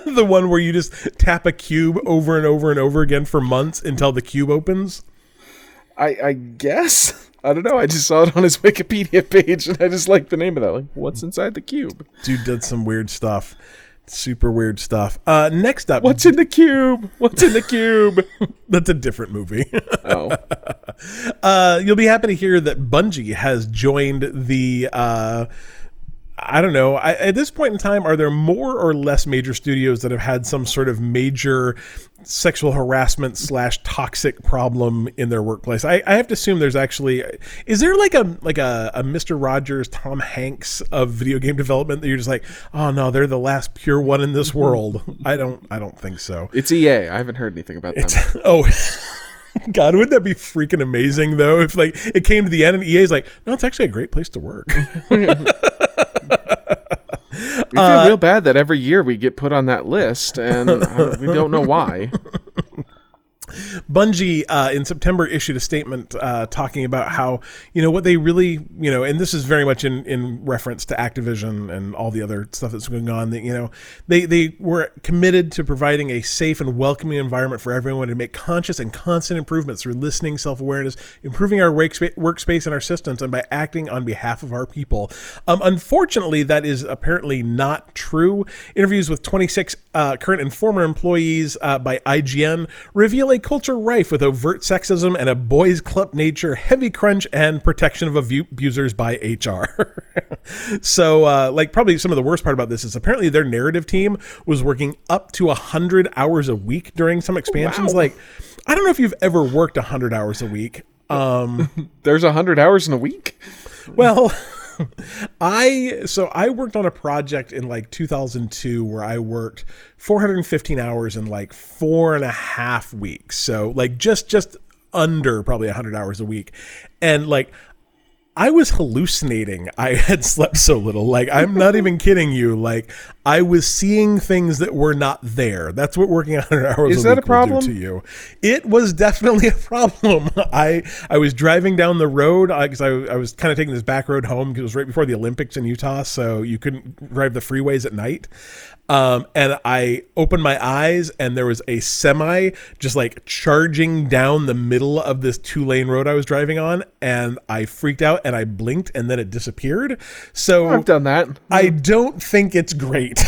The one where you just tap a cube over and over and over again for months until the cube opens? I, I guess. I don't know. I just saw it on his Wikipedia page, and I just like the name of that. Like, what's inside the cube? Dude did some weird stuff. Super weird stuff. Uh, next up. What's in the cube? What's in the cube? That's a different movie. Oh. Uh, you'll be happy to hear that Bungie has joined the... Uh, I don't know. I, at this point in time, are there more or less major studios that have had some sort of major sexual harassment slash toxic problem in their workplace? I, I have to assume there's actually... Is there like a like a, a Mister Rogers, Tom Hanks of video game development that you're just like, oh no, they're the last pure one in this world? I don't I don't think so. It's E A. I haven't heard anything about that. Oh, God, wouldn't that be freaking amazing though? If like it came to the end and E A's like, no, it's actually a great place to work. We feel uh, real bad that every year we get put on that list, and uh, we don't know why. Bungie uh, in September issued a statement uh, talking about how, you know, what they really, you know, and this is very much in, in reference to Activision and all the other stuff that's going on, that, you know, they, they were committed to providing a safe and welcoming environment for everyone to make conscious and constant improvements through listening, self-awareness, improving our workspace, workspace and our systems, and by acting on behalf of our people. Um, unfortunately, that is apparently not true. Interviews with twenty-six uh, current and former employees uh, by I G N reveal a culture rife with overt sexism and a boys' club nature, heavy crunch, and protection of abusers by H R. So, uh, like, probably some of the worst part about this is apparently their narrative team was working up to one hundred hours a week during some expansions. Wow. Like, I don't know if you've ever worked one hundred hours a week. Um, There's one hundred hours in a week? Well... I so I worked on a project in like two thousand two where I worked four hundred fifteen hours in like four and a half weeks. So like just just under probably one hundred hours a week. And like I was hallucinating. I had slept so little. Like, I'm not even kidding you. Like, I was seeing things that were not there. That's what working one hundred hours Is a week a problem? Will do to you. It was definitely a problem. I I was driving down the road because I, I, I was kind of taking this back road home because it was right before the Olympics in Utah, so you couldn't drive the freeways at night. Um, and I opened my eyes and there was a semi just like charging down the middle of this two lane road I was driving on. And I freaked out and I blinked and then it disappeared. So I've done that. I don't think it's great.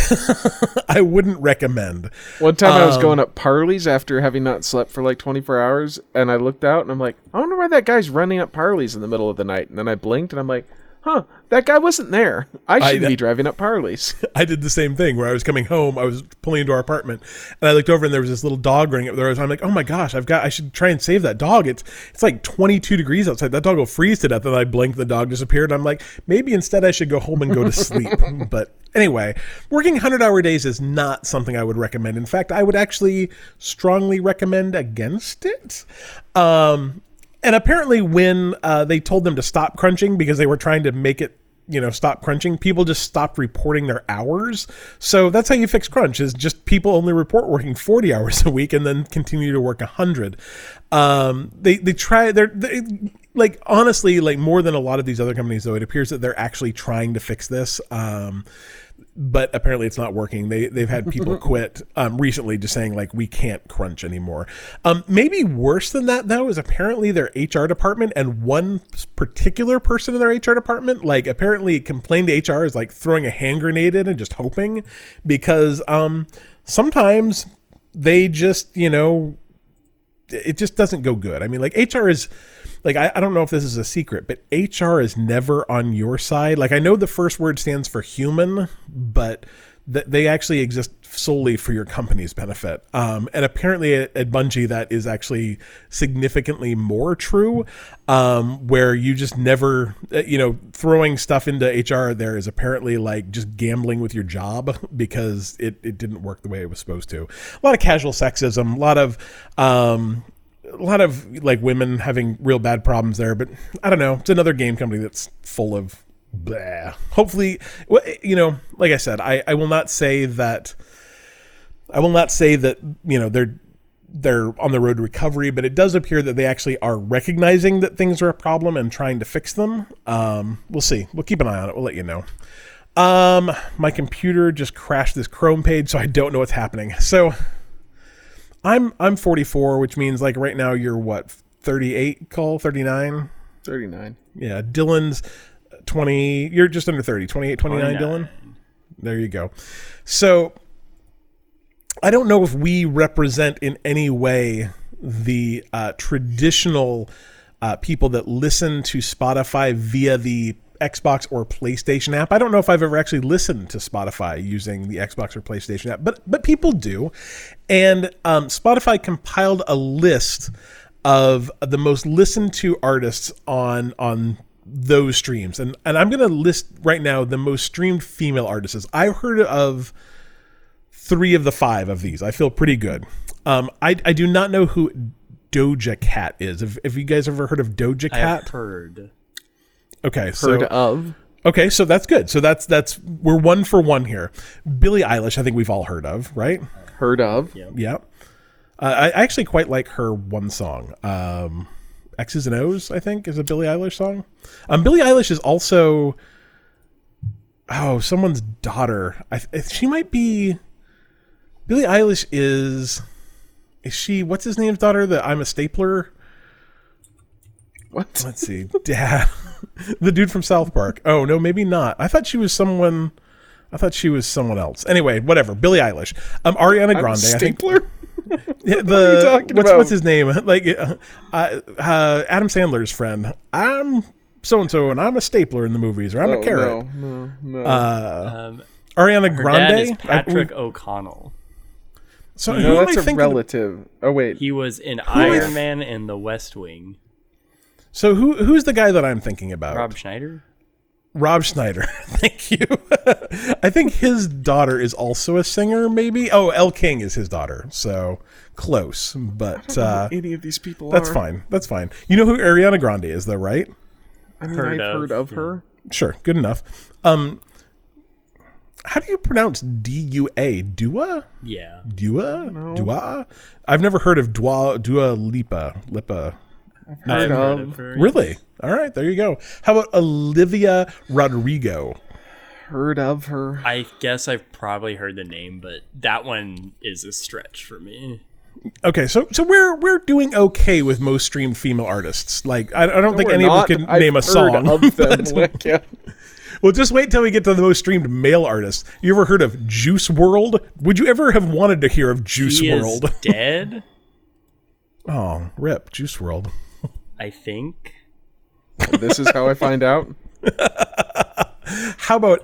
I wouldn't recommend. One time um, I was going up Parley's after having not slept for like twenty-four hours. And I looked out and I'm like, I wonder why that guy's running up Parley's in the middle of the night. And then I blinked and I'm like, huh, that guy wasn't there. I should I, be driving up Parley's. I did the same thing where I was coming home. I was pulling into our apartment, and I looked over, and there was this little dog running up there. I'm like, oh my gosh, I've got. I should try and save that dog. It's it's like twenty-two degrees outside. That dog will freeze to death. And I blinked, the dog disappeared. I'm like, maybe instead I should go home and go to sleep. But anyway, working one hundred hour days is not something I would recommend. In fact, I would actually strongly recommend against it. Um, and apparently when uh, they told them to stop crunching because they were trying to make it, you know, stop crunching, people just stopped reporting their hours. So that's how you fix crunch, is just people only report working forty hours a week and then continue to work one hundred. Um, they, they try, they're, they, like, honestly, like more than a lot of these other companies, though, it appears that they're actually trying to fix this. Um, but apparently it's not working. They, they've had people quit um, recently just saying, like, we can't crunch anymore. Um, maybe worse than that, though, is apparently their H R department, and one particular person in their H R department, like, apparently complained to H R is like throwing a hand grenade in and just hoping, because um, sometimes they just, you know, it just doesn't go good. I mean, like, H R is... Like, I, I don't know if this is a secret, but H R is never on your side. Like, I know the first word stands for human, but th- they actually exist solely for your company's benefit. Um, and apparently at, at Bungie, that is actually significantly more true, um, where you just never, you know, throwing stuff into H R there is apparently like just gambling with your job, because it, it didn't work the way it was supposed to. A lot of casual sexism, a lot of... Um, A lot of like women having real bad problems there, but I don't know. It's another game company that's full of blah. Hopefully, you know, like I said, I, I will not say that I will not say that, you know, they're they're on the road to recovery, but it does appear that they actually are recognizing that things are a problem and trying to fix them. Um, we'll see. We'll keep an eye on it. We'll let you know. Um, my computer just crashed this Chrome page, so I don't know what's happening. So. I'm I'm forty-four, which means like right now you're what, thirty-eight, Cole? thirty-nine? thirty-nine. Yeah, Dylan's twenty. You're just under thirty. twenty-eight, twenty-nine, twenty-nine. Dylan? There you go. So I don't know if we represent in any way the uh, traditional uh, people that listen to Spotify via the Xbox or PlayStation app. I don't know if I've ever actually listened to Spotify using the Xbox or PlayStation app, but but people do. And um, Spotify compiled a list of the most listened to artists on on those streams. And, and I'm going to list right now the most streamed female artists. I've heard of three of the five of these. I feel pretty good. Um, I, I do not know who Doja Cat is. Have, have you guys ever heard of Doja Cat? I've heard. Okay, so heard of. Okay, so that's good. So that's that's we're one for one here. Billie Eilish, I think we've all heard of, right? Heard of. Yeah. yeah. Uh, I actually quite like her one song. Um, X's and O's, I think, is a Billie Eilish song. Um, Billie Eilish is also oh, someone's daughter. I, she might be Billie Eilish is is she what's his name's daughter? The I'm a Stapler. What? Let's see. Dad. The dude from South Park. Oh, no, maybe not. I thought she was someone. I thought she was someone else. Anyway, whatever. Billie Eilish. Um, Ariana Grande. Stapler? I think, the, what are you talking what's, about? What's his name? Like uh, uh, Adam Sandler's friend. I'm so-and-so, and I'm a stapler in the movies, or I'm oh, a carrot. No, no, no. Uh, um, Ariana Grande? Her dad is Patrick I, O'Connell. So no, who that's am I a relative. Oh, wait. He was in Iron Man and The West Wing. So who who's the guy that I'm thinking about? Rob Schneider? Rob Schneider. Thank you. I think his daughter is also a singer, maybe. Oh, Elle King is his daughter. So close, but I don't know uh, who any of these people that's are. That's fine. That's fine. You know who Ariana Grande is, though, right? I mean, heard I've of. heard of her. Sure, good enough. Um, how do you pronounce D U A? Dua? Yeah. Dua? No. Dua? I've never heard of Dua Dua Lipa. Lipa. I've heard I've of. Heard of really? All right, there you go. How about Olivia Rodrigo? Heard of her. I guess I've probably heard the name, but that one is a stretch for me. Okay, so so we're we're doing okay with most streamed female artists. Like I, I don't no, think any not. of them can I've name a heard song. Of them. But, yeah. Well, just wait till we get to the most streamed male artists. You ever heard of Juice world? Would you ever have wanted to hear of Juice he world? Is dead? Oh, rip Juice world. I think. This is how I find out. How about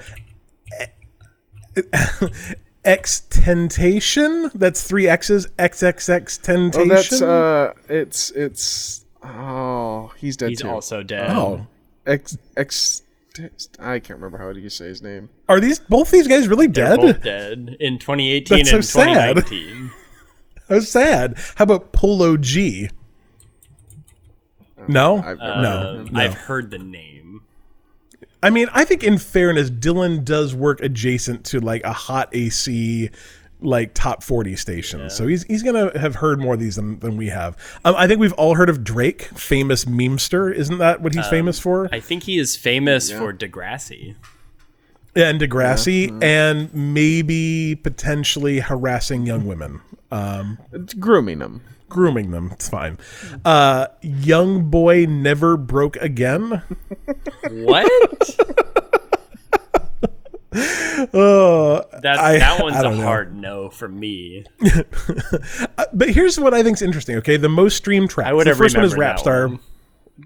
X-tentation? That's three X's. X X X-tentation? Oh, that's, uh, it's, it's, oh, he's dead he's too. He's also dead. Oh. X, X, I can't remember how you say his name. Are these, both these guys really They're dead? Both dead. In twenty eighteen that's and so twenty nineteen. That's sad. How about Polo G? No? I've uh, no, no. I've heard the name. I mean, I think in fairness, Dylan does work adjacent to like a hot A C, like top forty station. Yeah. So he's he's going to have heard more of these than, than we have. Um, I think we've all heard of Drake, famous memester. Isn't that what he's um, famous for? I think he is famous yeah. for Degrassi. And Degrassi, yeah. and maybe potentially harassing young women. Um, it's grooming them. Grooming them. It's fine. Uh, young boy never broke again. What? oh, That's, I, that one's a know. hard no for me. But here's what I think is interesting. Okay, the most streamed tracks. I would have remembered that one. The first one is Rap Star.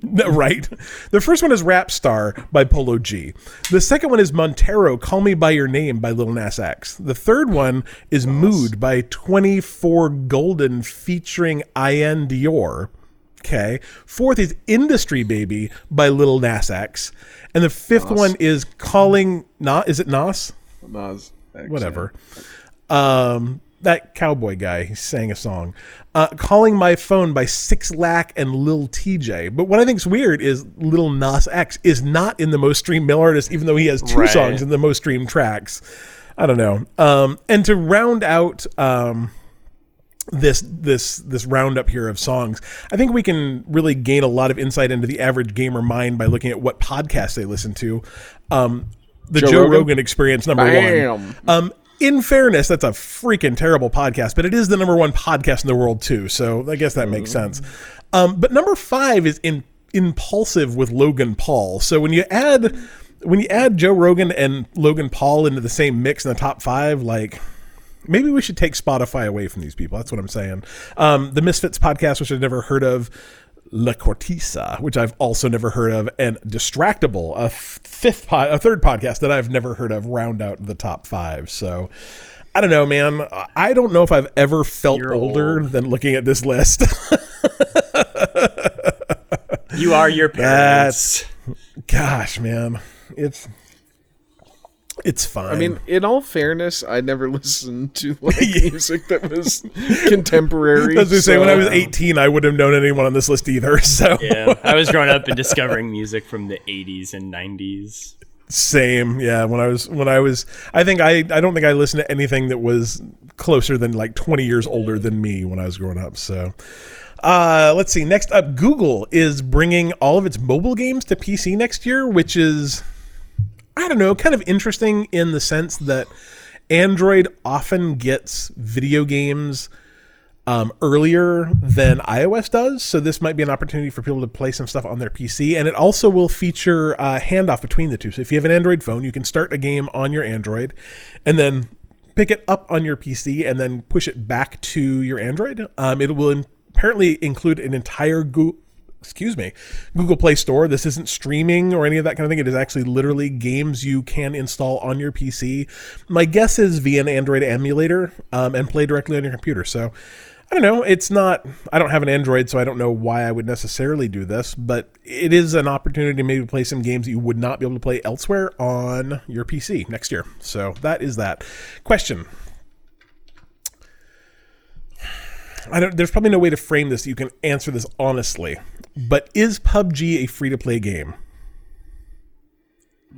No, right. The first one is Rap Star by Polo G. The second one is Montero, Call Me By Your Name by Little Nas X. The third one is yes. Mood by twenty-four Golden featuring Ian Dior. Okay. Fourth is Industry Baby by Little Nas X. And the fifth Nas. one is Calling Na- is it Nas? Nas X, whatever. Yeah. Um That cowboy guy, he sang a song. Uh, Calling My Phone by Six Lack and Lil T J. But what I think is weird is Little Nas X is not in the most streamed male artist, even though he has two right. songs in the most streamed tracks. I don't know. Um, and to round out um, this this this roundup here of songs, I think we can really gain a lot of insight into the average gamer mind by looking at what podcasts they listen to. Um, the Joe, Joe Rogan? Rogan Experience, number Bam. one. Um, In fairness, that's a freaking terrible podcast, but it is the number one podcast in the world, too. So I guess that makes sense. Um, but number five is in, Impulsive with Logan Paul. So when you add when you add Joe Rogan and Logan Paul into the same mix in the top five, like maybe we should take Spotify away from these people. That's what I'm saying. Um, the Misfits podcast, which I've never heard of. La Cortisa, which I've also never heard of, and Distractable, a fifth, pod, a third podcast that I've never heard of, round out the top five. So, I don't know, man. I don't know if I've ever felt You're older old. than looking at this list. You are your parents. That's, gosh, man, it's it's fine. I mean, in all fairness, I never listened to like, music that was contemporary. As we so, say, when I was eighteen, I wouldn't have known anyone on this list either. So yeah, I was growing up and discovering music from the eighties and nineties. Same, yeah. When I was, when I was, I think I, I don't think I listened to anything that was closer than like twenty years older than me when I was growing up. So. Uh, let's see. Next up, Google is bringing all of its mobile games to P C next year, which is. I don't know, kind of interesting in the sense that Android often gets video games um, earlier than iOS does. So this might be an opportunity for people to play some stuff on their P C. And it also will feature uh, handoff between the two. So if you have an Android phone, you can start a game on your Android and then pick it up on your P C and then push it back to your Android. Um, it will apparently include an entire Google... Excuse me, Google Play Store. This isn't streaming or any of that kind of thing. It is actually literally games you can install on your P C. My guess is via an Android emulator um, and play directly on your computer. So I don't know. It's not, I don't have an Android, so I don't know why I would necessarily do this, but it is an opportunity to maybe play some games that you would not be able to play elsewhere on your P C next year. So that is that. Question. I don't, there's probably no way to frame this. You can answer this honestly. But is P U B G a free-to-play game?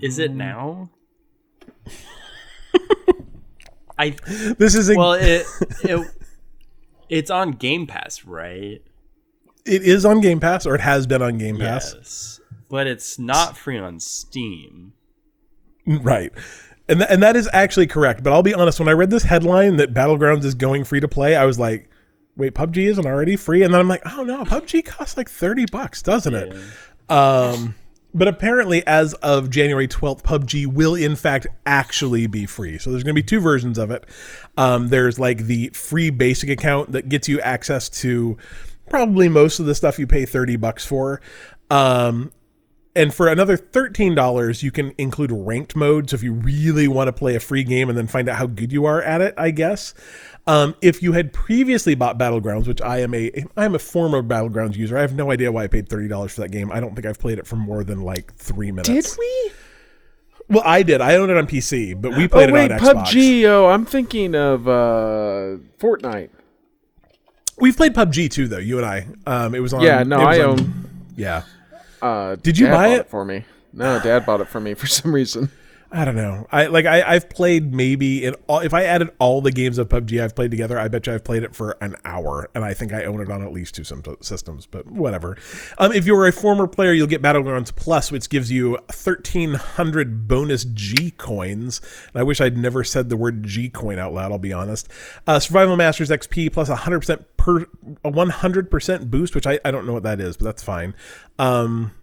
Is it now? I this is a, well, it, it it's on Game Pass, right? It is on Game Pass, or it has been on Game Pass. Yes, but it's not free on Steam, right? And th- and that is actually correct. But I'll be honest: when I read this headline that Battlegrounds is going free-to-play, I was like. Wait, P U B G isn't already free? And then I'm like, oh no, P U B G costs like thirty bucks, doesn't yeah. it? Um, but apparently as of January twelfth, P U B G will in fact actually be free. So there's going to be two versions of it. Um, there's like the free basic account that gets you access to probably most of the stuff you pay thirty bucks for. Um, And for another thirteen dollars, you can include ranked mode. So if you really want to play a free game and then find out how good you are at it, I guess. Um, if you had previously bought Battlegrounds, which I am a I am a former Battlegrounds user. I have no idea why I paid thirty dollars for that game. I don't think I've played it for more than like three minutes. Did we? Well, I did. I owned it on P C, but we played oh, wait, it on Xbox. P U B G. Oh, I'm thinking of uh, Fortnite. We've played P U B G too, though. You and I. Um, it was on. Yeah, no, I on, own. Yeah. Uh, did you buy it? it for me? No, Dad bought it for me for some reason. I don't know. I like I, I've played maybe in all, if I added all the games of P U B G I've played together, I bet you I've played it for an hour, and I think I own it on at least two systems. But whatever. Um, if you were a former player, you'll get Battlegrounds Plus, which gives you thirteen hundred bonus G coins. And I wish I'd never said the word G coin out loud. I'll be honest. Uh, Survival Masters X P plus one hundred percent per a one hundred percent boost, which I, I don't know what that is, but that's fine. Um,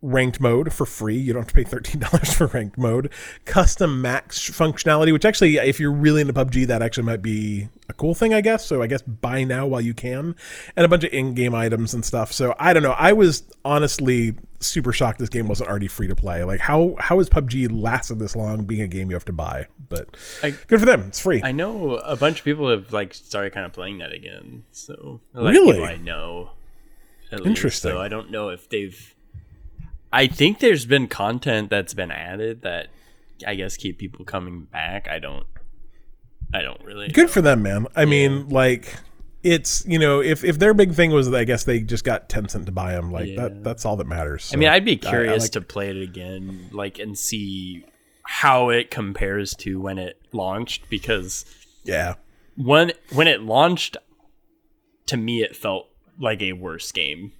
ranked mode for free. You don't have to pay thirteen dollars for ranked mode. Custom max functionality, which actually, if you're really into P U B G, that actually might be a cool thing, I guess. So I guess buy now while you can. And a bunch of in-game items and stuff. So I don't know. I was honestly super shocked this game wasn't already free to play. Like, how how has P U B G lasted this long being a game you have to buy? But I, good for them. It's free. I know a bunch of people have, like, started kind of playing that again. So like, really? I know. Interesting. Least. So I don't know if they've... I think there's been content that's been added that I guess keep people coming back. I don't I don't really Good know. For them, man. I yeah. mean, like, it's, you know, if, if their big thing was that I guess they just got Tencent to buy them, like yeah. that that's all that matters. So I mean, I'd be curious I, I like- to play it again, like, and see how it compares to when it launched, because yeah. When when it launched, to me it felt like a worse game.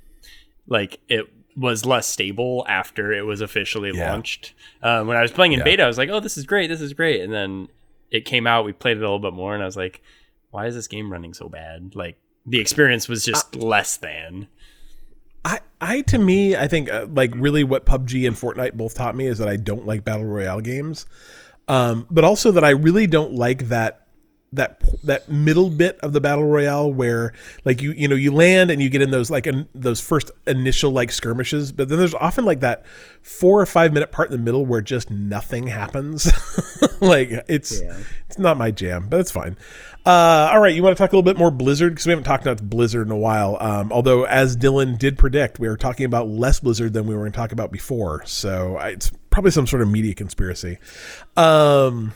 Like, it was less stable after it was officially yeah. launched. Um, when I was playing in yeah. beta, I was like, oh, this is great. This is great. And then it came out, we played it a little bit more, and I was like, why is this game running so bad? Like, the experience was just I, less than. I, I, to me, I think uh, like really what P U B G and Fortnite both taught me is that I don't like battle royale games. Um, but also that I really don't like that that that middle bit of the battle royale where, like, you you know you land and you get in those like in, those first initial like skirmishes, but then there's often like that four or five minute part in the middle where just nothing happens. Like, it's yeah. it's not my jam, but it's fine. Uh, all right, you want to talk a little bit more Blizzard, because we haven't talked about Blizzard in a while. Um, although, as Dylan did predict, we were talking about less Blizzard than we were going to talk about before, so I, it's probably some sort of media conspiracy. Um,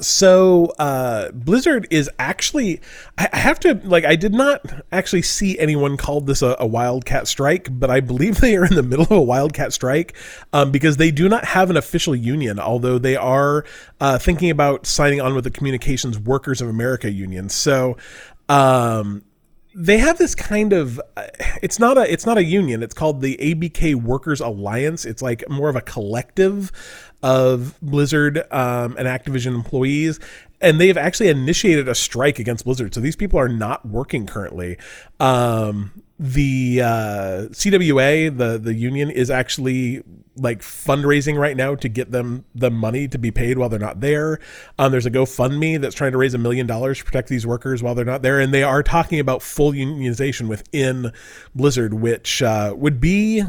So uh, Blizzard is actually, I have to, like, I did not actually see anyone called this a, a wildcat strike, but I believe they are in the middle of a wildcat strike um, because they do not have an official union, although they are uh, thinking about signing on with the Communications Workers of America Union. So um, they have this kind of, it's not a, it's not a union. It's called the A B K Workers Alliance. It's like more of a collective of Blizzard um, and Activision employees, and they've actually initiated a strike against Blizzard. So these people are not working currently. Um, the uh, C W A, the the union, is actually like fundraising right now to get them the money to be paid while they're not there. Um, there's a GoFundMe that's trying to raise a million dollars to protect these workers while they're not there, and they are talking about full unionization within Blizzard, which uh, would be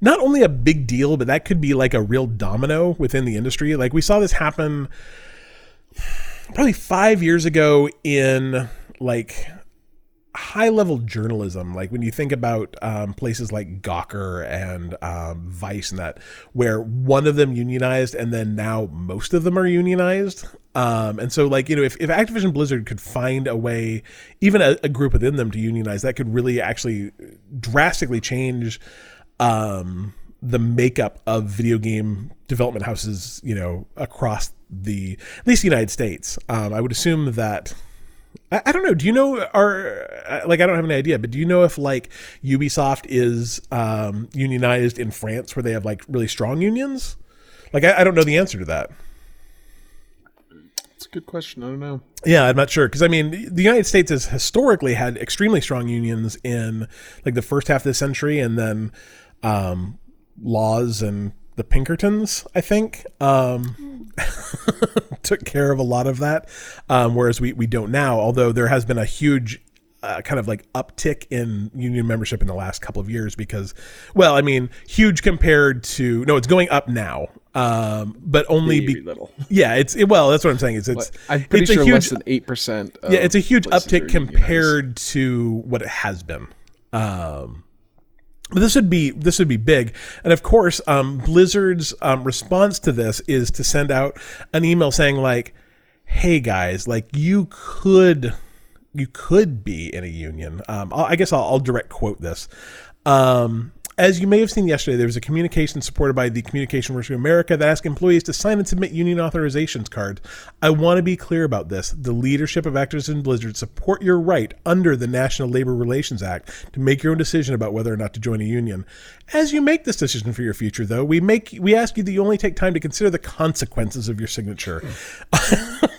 not only a big deal, but that could be like a real domino within the industry. Like, we saw this happen probably five years ago in like high level journalism. Like, when you think about um, places like Gawker and um, Vice and that, where one of them unionized and then now most of them are unionized. Um, and so, like, you know, if, if Activision Blizzard could find a way, even a, a group within them to unionize, that could really actually drastically change Um, the makeup of video game development houses, you know, across the, at least the United States. Um, I would assume that, I, I don't know, do you know, are, like, I don't have an idea, but do you know if, like, Ubisoft is um, unionized in France where they have, like, really strong unions? Like, I, I don't know the answer to that. That's a good question. I don't know. Yeah, I'm not sure. Because, I mean, the United States has historically had extremely strong unions in, like, the first half of this century, and then Um, Laws and the Pinkertons, I think, um, took care of a lot of that. Um, whereas we, we don't now, although there has been a huge Uh, kind of like uptick in union membership in the last couple of years because, well, I mean, huge compared to no, it's going up now, um, but only be, little. Yeah, it's it, well, that's what I'm saying. It's it's I'm pretty it's sure a huge, less than eight percent. Yeah, it's a huge uptick compared to what it has been. Um, but this would be this would be big, and of course, um, Blizzard's um, response to this is to send out an email saying like, "Hey guys, like you could." You could be in a union. Um, I guess I'll, I'll direct quote this. Um, as you may have seen yesterday, there was a communication supported by the Communication Workers of America that asked employees to sign and submit union authorizations cards. I want to be clear about this. The leadership of Activision Blizzard support your right under the National Labor Relations Act to make your own decision about whether or not to join a union. As you make this decision for your future, though, we make we ask you that you only take time to consider the consequences of your signature. Mm.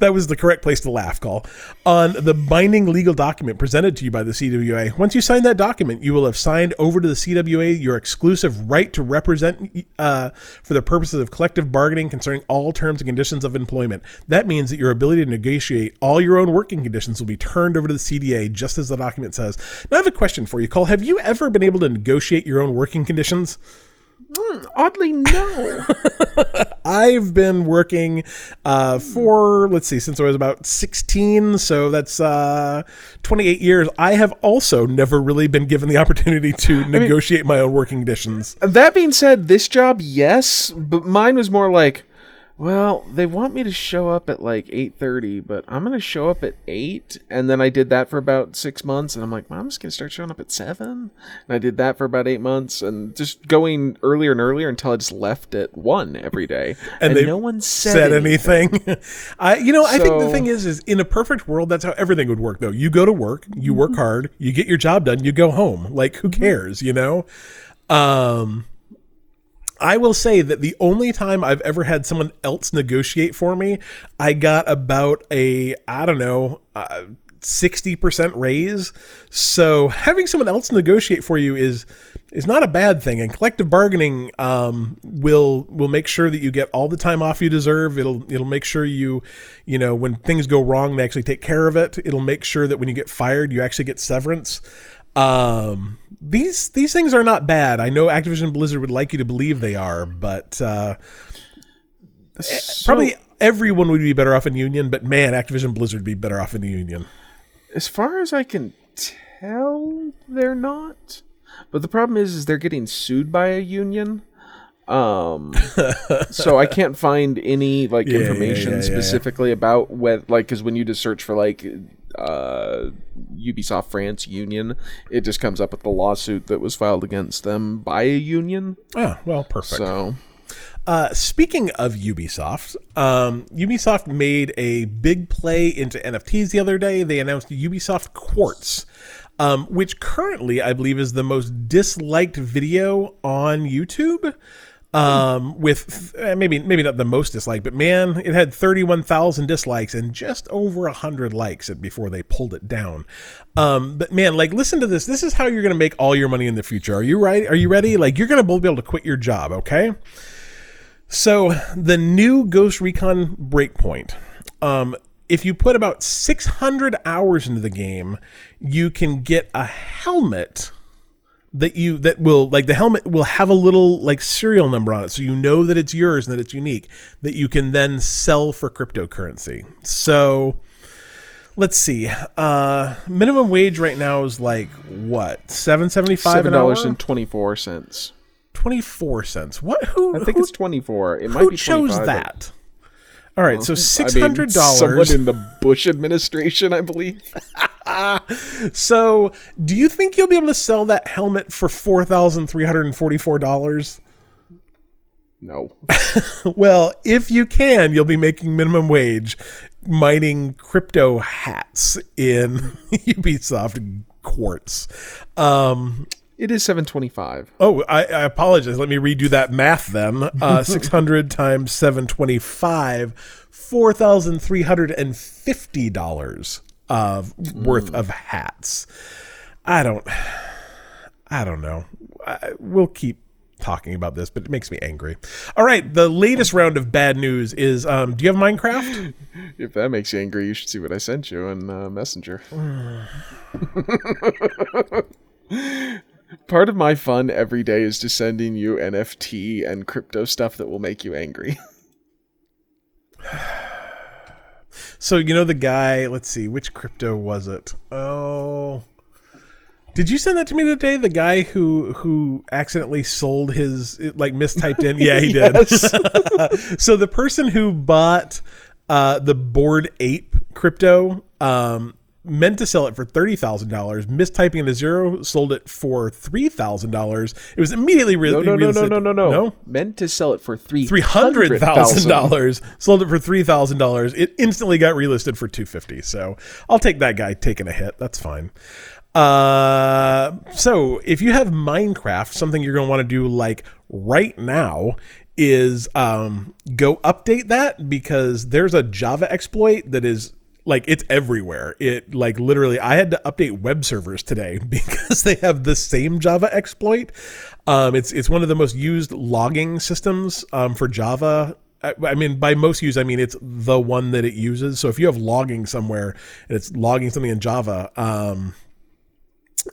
That was the correct place to laugh, Call. On the binding legal document presented to you by the C W A, once you sign that document, you will have signed over to the C W A your exclusive right to represent uh, for the purposes of collective bargaining concerning all terms and conditions of employment. That means that your ability to negotiate all your own working conditions will be turned over to the C D A, just as the document says. Now I have a question for you, Call. Have you ever been able to negotiate your own working conditions? Mm, oddly, no. I've been working uh, for, let's see, since I was about sixteen, so that's uh, twenty-eight years. I have also never really been given the opportunity to negotiate I mean, my own working conditions. That being said, this job, yes, but mine was more like, well, they want me to show up at like eight thirty, but I'm going to show up at eight. And then I did that for about six months. And I'm like, well, I'm just going to start showing up at seven. And I did that for about eight months and just going earlier and earlier until I just left at one every day. and and no one said, said anything. anything. I, you know, so, I think the thing is, is in a perfect world, that's how everything would work, though. You go to work, you mm-hmm. work hard, you get your job done, you go home. Like, who cares, you know? Um... I will say that the only time I've ever had someone else negotiate for me, I got about a, I don't know, uh, sixty percent raise. So having someone else negotiate for you is is not a bad thing. And collective bargaining um, will will make sure that you get all the time off you deserve. It'll it'll make sure you, you know, when things go wrong, they actually take care of it. It'll make sure that when you get fired, you actually get severance. Um, these, these things are not bad. I know Activision Blizzard would like you to believe they are, but, uh, so, probably everyone would be better off in union, but man, Activision Blizzard would be better off in the union. As far as I can tell, they're not, but the problem is, is they're getting sued by a union. Um, so I can't find any like yeah, information yeah, yeah, specifically yeah, yeah. about what, like, cause when you just search for like, uh, Ubisoft France union, it just comes up with the lawsuit that was filed against them by a union. Oh, well, perfect. So, uh, speaking of Ubisoft, um, Ubisoft made a big play into N F Ts the other day. They announced Ubisoft Quartz, um, which currently I believe is the most disliked video on YouTube. Um, with uh, maybe maybe not the most disliked, but man, it had thirty-one thousand dislikes and just over one hundred likes before they pulled it down. Um, but man, like, listen to this. This is how you're going to make all your money in the future. Are you right? Are you ready? Like, you're going to be able to quit your job, okay? So the new Ghost Recon Breakpoint, um, if you put about six hundred hours into the game, you can get a helmet that you that will like the helmet will have a little like serial number on it, so you know that it's yours and that it's unique, that you can then sell for cryptocurrency. So let's see, uh minimum wage right now is like what, seven seventy-five an hour? seven dollars and twenty-four cents. twenty-four cents. What, who I think who, it's twenty-four. It might who be chose that? All right, well, so six hundred dollars. I mean, someone in the Bush administration, I believe. So, do you think you'll be able to sell that helmet for four thousand three hundred forty-four dollars? No. Well, if you can, you'll be making minimum wage mining crypto hats in Ubisoft Quartz. Um It is seven twenty-five. Oh, I, I apologize. Let me redo that math then. Uh, six hundred times seven twenty-five, four thousand three hundred fifty dollars of worth mm. of hats. I don't, I don't know. I, we'll keep talking about this, but it makes me angry. All right, the latest round of bad news is, um, do you have Minecraft? If that makes you angry, you should see what I sent you on uh, Messenger. Part of my fun every day is just sending you N F T and crypto stuff that will make you angry. So, you know, the guy, let's see, which crypto was it? Oh, did you send that to me today? The guy who who accidentally sold his, like, mistyped in? Yeah, he did. So the person who bought uh, the Bored Ape crypto um, meant to sell it for thirty thousand dollars, mistyping in a zero, sold it for three thousand dollars. It was immediately... Re- no, no, re- no, no, no, no, no, no. Meant to sell it for three hundred thousand dollars. three hundred thousand dollars. Sold it for three thousand dollars. It instantly got relisted for two hundred fifty dollars. So I'll take that guy taking a hit. That's fine. Uh, so if you have Minecraft, something you're going to want to do like right now is um, go update that, because there's a Java exploit that is... Like, it's everywhere. It, like, literally, I had to update web servers today because they have the same Java exploit. Um, it's it's one of the most used logging systems um, for Java. I, I mean, by most used, I mean it's the one that it uses. So if you have logging somewhere and it's logging something in Java, um,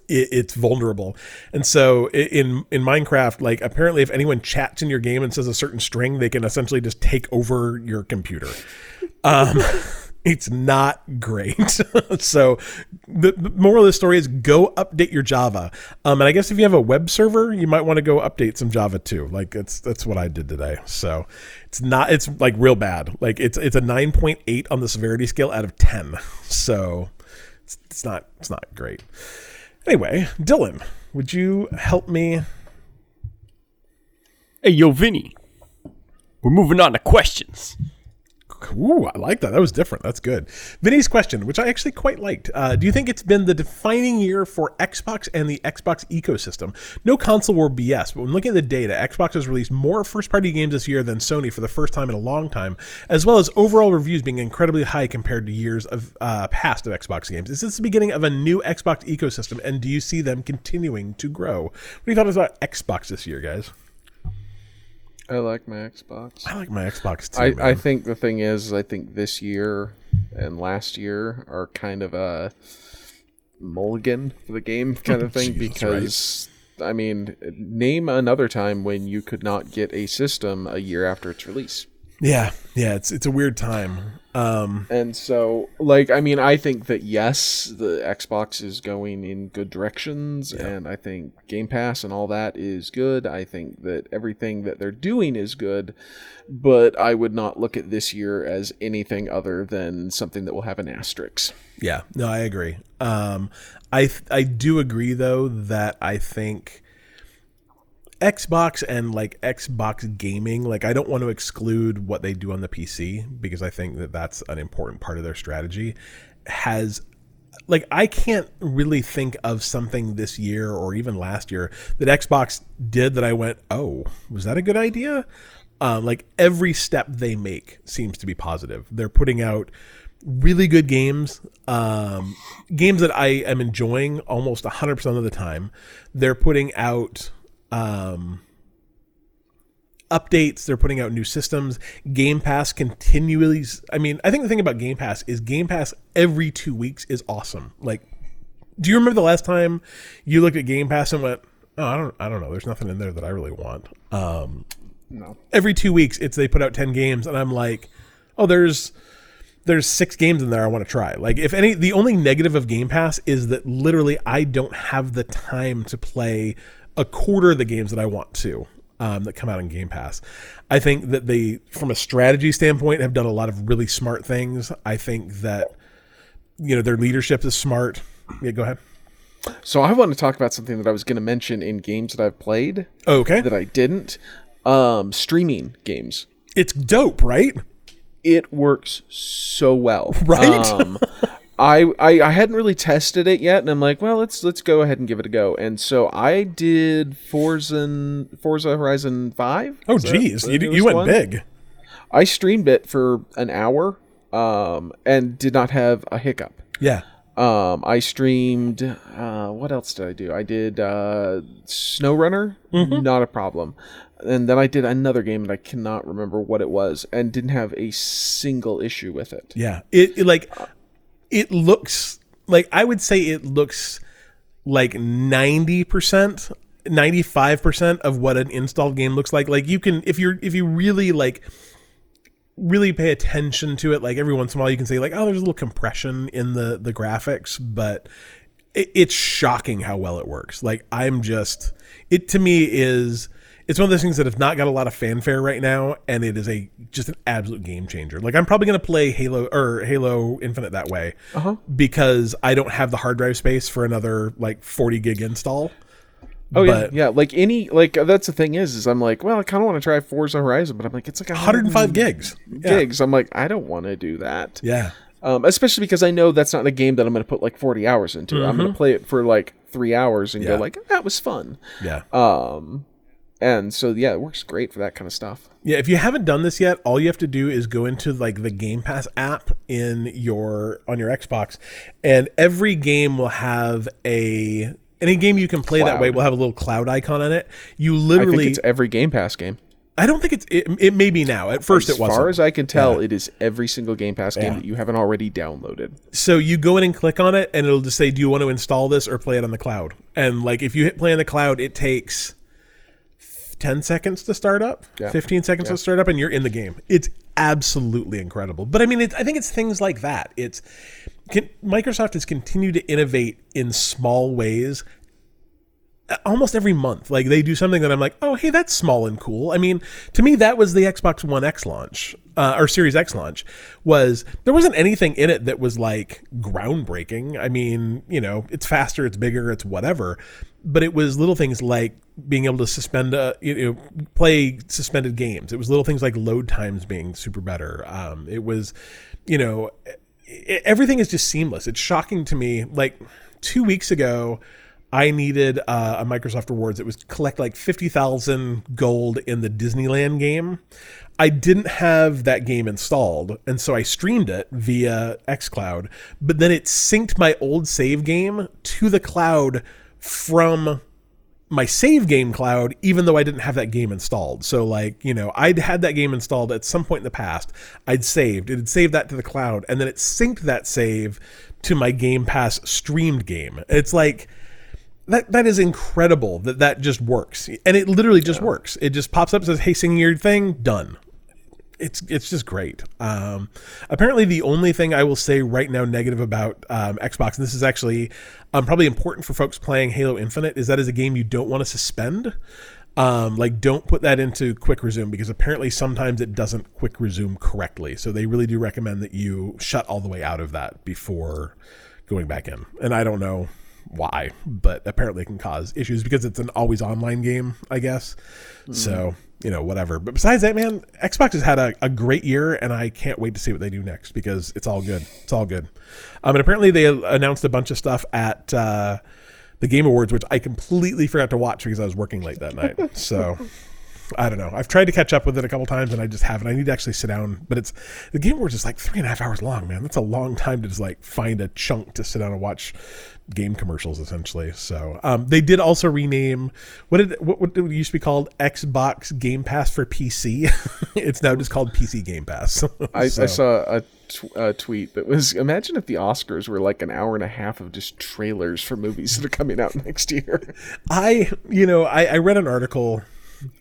it, it's vulnerable. And so in in Minecraft, like, apparently if anyone chats in your game and says a certain string, they can essentially just take over your computer. Um It's not great. So the, the moral of the story is go update your Java. Um, and I guess if you have a web server, you might want to go update some Java too. Like that's that's what I did today. So it's not it's like real bad. Like it's it's a nine point eight on the severity scale out of ten. So it's, it's not it's not great. Anyway, Dylan, would you help me? Hey, yo, Vinny. We're moving on to questions. Ooh, I like that. That was different. That's good. Vinny's question, which I actually quite liked. Uh, do you think it's been the defining year for Xbox and the Xbox ecosystem? No console war B S, but when looking at the data, Xbox has released more first-party games this year than Sony for the first time in a long time, as well as overall reviews being incredibly high compared to years of uh, past of Xbox games. Is this the beginning of a new Xbox ecosystem, and do you see them continuing to grow? What do you thought about Xbox this year, guys? I like my Xbox. I like my Xbox too. I, man. I think the thing is, I think this year and last year are kind of a mulligan for the game kind of thing. Jeez, because, right? I mean, name another time when you could not get a system a year after its release. Yeah, yeah, it's it's a weird time. Um, and so, like, I mean, I think that, yes, the Xbox is going in good directions, yeah. And I think Game Pass and all that is good. I think that everything that they're doing is good, but I would not look at this year as anything other than something that will have an asterisk. Yeah, no, I agree. Um, I th- I do agree, though, that I think... Xbox and like Xbox gaming, like I don't want to exclude what they do on the P C because I think that that's an important part of their strategy, has like I can't really think of something this year or even last year that Xbox did that I went, oh, was that a good idea? Um, like every step they make seems to be positive. They're putting out really good games, um, games that I am enjoying almost one hundred percent of the time. They're putting out... Um, updates, they're putting out new systems. Game Pass continually, I mean, I think the thing about Game Pass is Game Pass every two weeks is awesome. Like, do you remember the last time you looked at Game Pass and went, oh, I don't I don't know, there's nothing in there that I really want? Um, no. Every two weeks, it's they put out ten games, and I'm like, oh, there's... there's six games in there I want to try. Like if any, the only negative of Game Pass is that literally I don't have the time to play a quarter of the games that I want to um, that come out in Game Pass. I think that they, from a strategy standpoint, have done a lot of really smart things. I think that, you know, their leadership is smart. Yeah, go ahead. So I want to talk about something that I was going to mention in games that I've played. Okay. That I didn't. Um, streaming games. It's dope, right? It works so well. Right? Um, I, I I hadn't really tested it yet, and I'm like, well, let's let's go ahead and give it a go. And so I did Forza, Forza Horizon five. Oh, geez. You, you went one? Big. I streamed it for an hour um, and did not have a hiccup. Yeah. Um, I streamed, uh, what else did I do? I did uh, SnowRunner, mm-hmm. not a problem. And then I did another game and I cannot remember what it was and didn't have a single issue with it. Yeah. It, it like, it looks like, I would say it looks like ninety percent, ninety-five percent of what an installed game looks like. Like you can, if you're, if you really like, really pay attention to it, like every once in a while you can say like, oh, there's a little compression in the, the graphics, but it, it's shocking how well it works. Like I'm just, it to me is, it's one of those things that have not got a lot of fanfare right now, and it is a just an absolute game changer. Like I'm probably going to play Halo or Halo Infinite that way uh-huh. because I don't have the hard drive space for another like forty gig install. Oh but, yeah, yeah. Like any, like that's the thing is, is I'm like, well, I kind of want to try Forza Horizon, but I'm like, it's like one hundred five gigs. Gigs. Yeah. I'm like, I don't want to do that. Yeah. Um, especially because I know that's not a game that I'm going to put like forty hours into. Mm-hmm. I'm going to play it for like three hours and yeah. go like, that was fun. Yeah. Um. And so, yeah, it works great for that kind of stuff. Yeah, if you haven't done this yet, all you have to do is go into like the Game Pass app in your on your Xbox, and every game will have a any game you can play cloud. That way will have a little cloud icon on it. You literally, I think it's every Game Pass game. I don't think it's it, it may be now. At first it wasn't. As far as I can tell, yeah. it is every single Game Pass game yeah. that you haven't already downloaded. So you go in and click on it, and it'll just say, do you want to install this or play it on the cloud? And like if you hit play on the cloud, it takes ten seconds to start up, yeah. fifteen seconds yeah. to start up, and you're in the game. It's absolutely incredible. But I mean, it's, I think it's things like that. It's can, Microsoft has continued to innovate in small ways almost every month. Like they do something that I'm like, oh, hey, that's small and cool. I mean, to me, that was the Xbox One X launch uh, or Series X launch. Was there wasn't anything in it that was like groundbreaking. I mean, you know, it's faster, it's bigger, it's whatever. But it was little things like being able to suspend, uh, you know, play suspended games. It was little things like load times being super better. Um, it was, you know, it, everything is just seamless. It's shocking to me. Like two weeks ago, I needed uh, a Microsoft Rewards. It was collect like fifty thousand gold in the Disneyland game. I didn't have that game installed, and so I streamed it via xCloud. But then it synced my old save game to the cloud from my save game cloud, even though I didn't have that game installed. So like, you know, I'd had that game installed at some point in the past. I'd saved, it had saved that to the cloud, and then it synced that save to my Game Pass streamed game. It's like, that that is incredible that that just works. And it literally just yeah. works. It just pops up and says, hey, sing your thing, done. It's it's just great. Um, apparently, the only thing I will say right now negative about um, Xbox, and this is actually um, probably important for folks playing Halo Infinite, is that is a game you don't want to suspend. Um, like, don't put that into quick resume, because apparently sometimes it doesn't quick resume correctly. So they really do recommend that you shut all the way out of that before going back in. And I don't know why, but apparently it can cause issues because it's an always online game, I guess. Mm. So, you know, whatever. But besides that, man, Xbox has had a, a great year, and I can't wait to see what they do next, because it's all good. It's all good. Um, and apparently they announced a bunch of stuff at uh, the Game Awards, which I completely forgot to watch because I was working late that night. So I don't know. I've tried to catch up with it a couple times, and I just haven't. I need to actually sit down. But it's the Game Awards is like three and a half hours long, man. That's a long time to just like find a chunk to sit down and watch game commercials, essentially. So um, they did also rename what did what, what did it used to be called, Xbox Game Pass for P C. It's now just called P C Game Pass. so. I, I saw a, t- a tweet that was, imagine if the Oscars were like an hour and a half of just trailers for movies that are coming out next year. I you know I, I read an article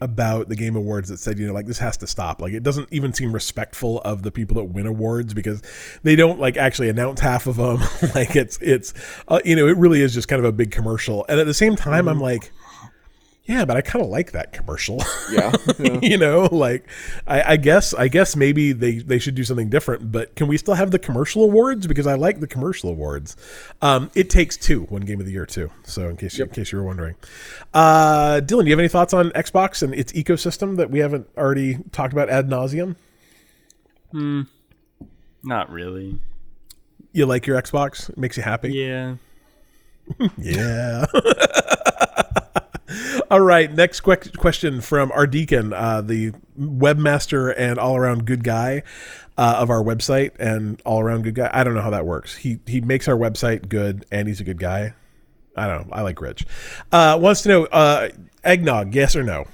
about the Game Awards that said, you know, like, this has to stop. Like, it doesn't even seem respectful of the people that win awards, because they don't like actually announce half of them. Like it's it's uh, you know, it really is just kind of a big commercial. And at the same time, I'm like, yeah, but I kind of like that commercial. Yeah, yeah. You know, like I, I guess I guess maybe they they should do something different. But can we still have the commercial awards, because I like the commercial awards? Um, it takes two, one game of the year too. So in case you, yep. in case you were wondering, uh, Dylan, do you have any thoughts on Xbox and its ecosystem that we haven't already talked about ad nauseum? Hmm, not really. You like your Xbox? It makes you happy? Yeah. Yeah. All right, next que- question from our deacon, uh, the webmaster and all-around good guy uh, of our website and all-around good guy. I don't know how that works. He he makes our website good, and he's a good guy. I don't know. I like Rich. Uh, wants to know, uh, eggnog, yes or no?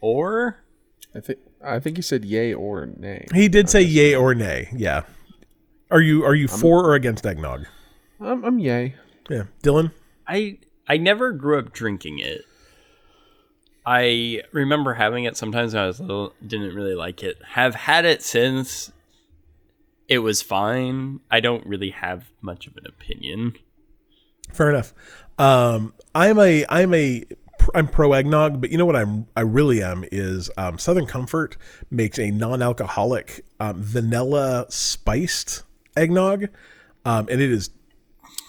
Or? I think I think he said yay or nay. He did say yay or nay, yeah. Are you are you I'm, for or against eggnog? I'm, I'm yay. Yeah. Dylan? I I never grew up drinking it. I remember having it sometimes when I was little. Didn't really like it. Have had it since. It was fine. I don't really have much of an opinion. Fair enough. Um, I'm a I'm a I'm pro eggnog, but you know what I'm I really am is um, Southern Comfort makes a non-alcoholic um, vanilla spiced eggnog, um, and it is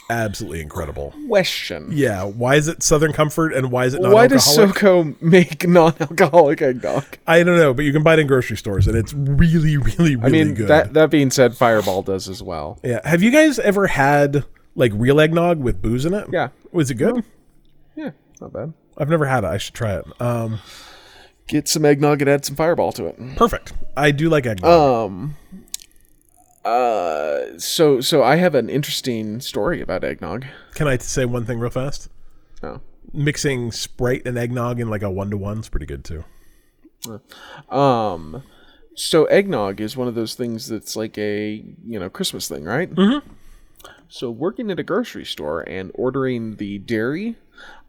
absolutely incredible. Question. Yeah, why is it Southern Comfort and why is it non-alcoholic? Why does SoCo make non-alcoholic eggnog? I don't know, but you can buy it in grocery stores, and it's really, really, really good. I mean, good. That, that being said, Fireball does as well. Yeah. Have you guys ever had like real eggnog with booze in it? Yeah. Was it good? Yeah, yeah, not bad. I've never had it. I should try it. Um, Get some eggnog and add some Fireball to it. Perfect. I do like eggnog. Um, uh, so so I have an interesting story about eggnog. Can I say one thing real fast? Oh. Mixing Sprite and eggnog in like a one-to-one is pretty good too. Um, so eggnog is one of those things that's like a, you know, Christmas thing, right? Mm-hmm. So working at a grocery store and ordering the dairy,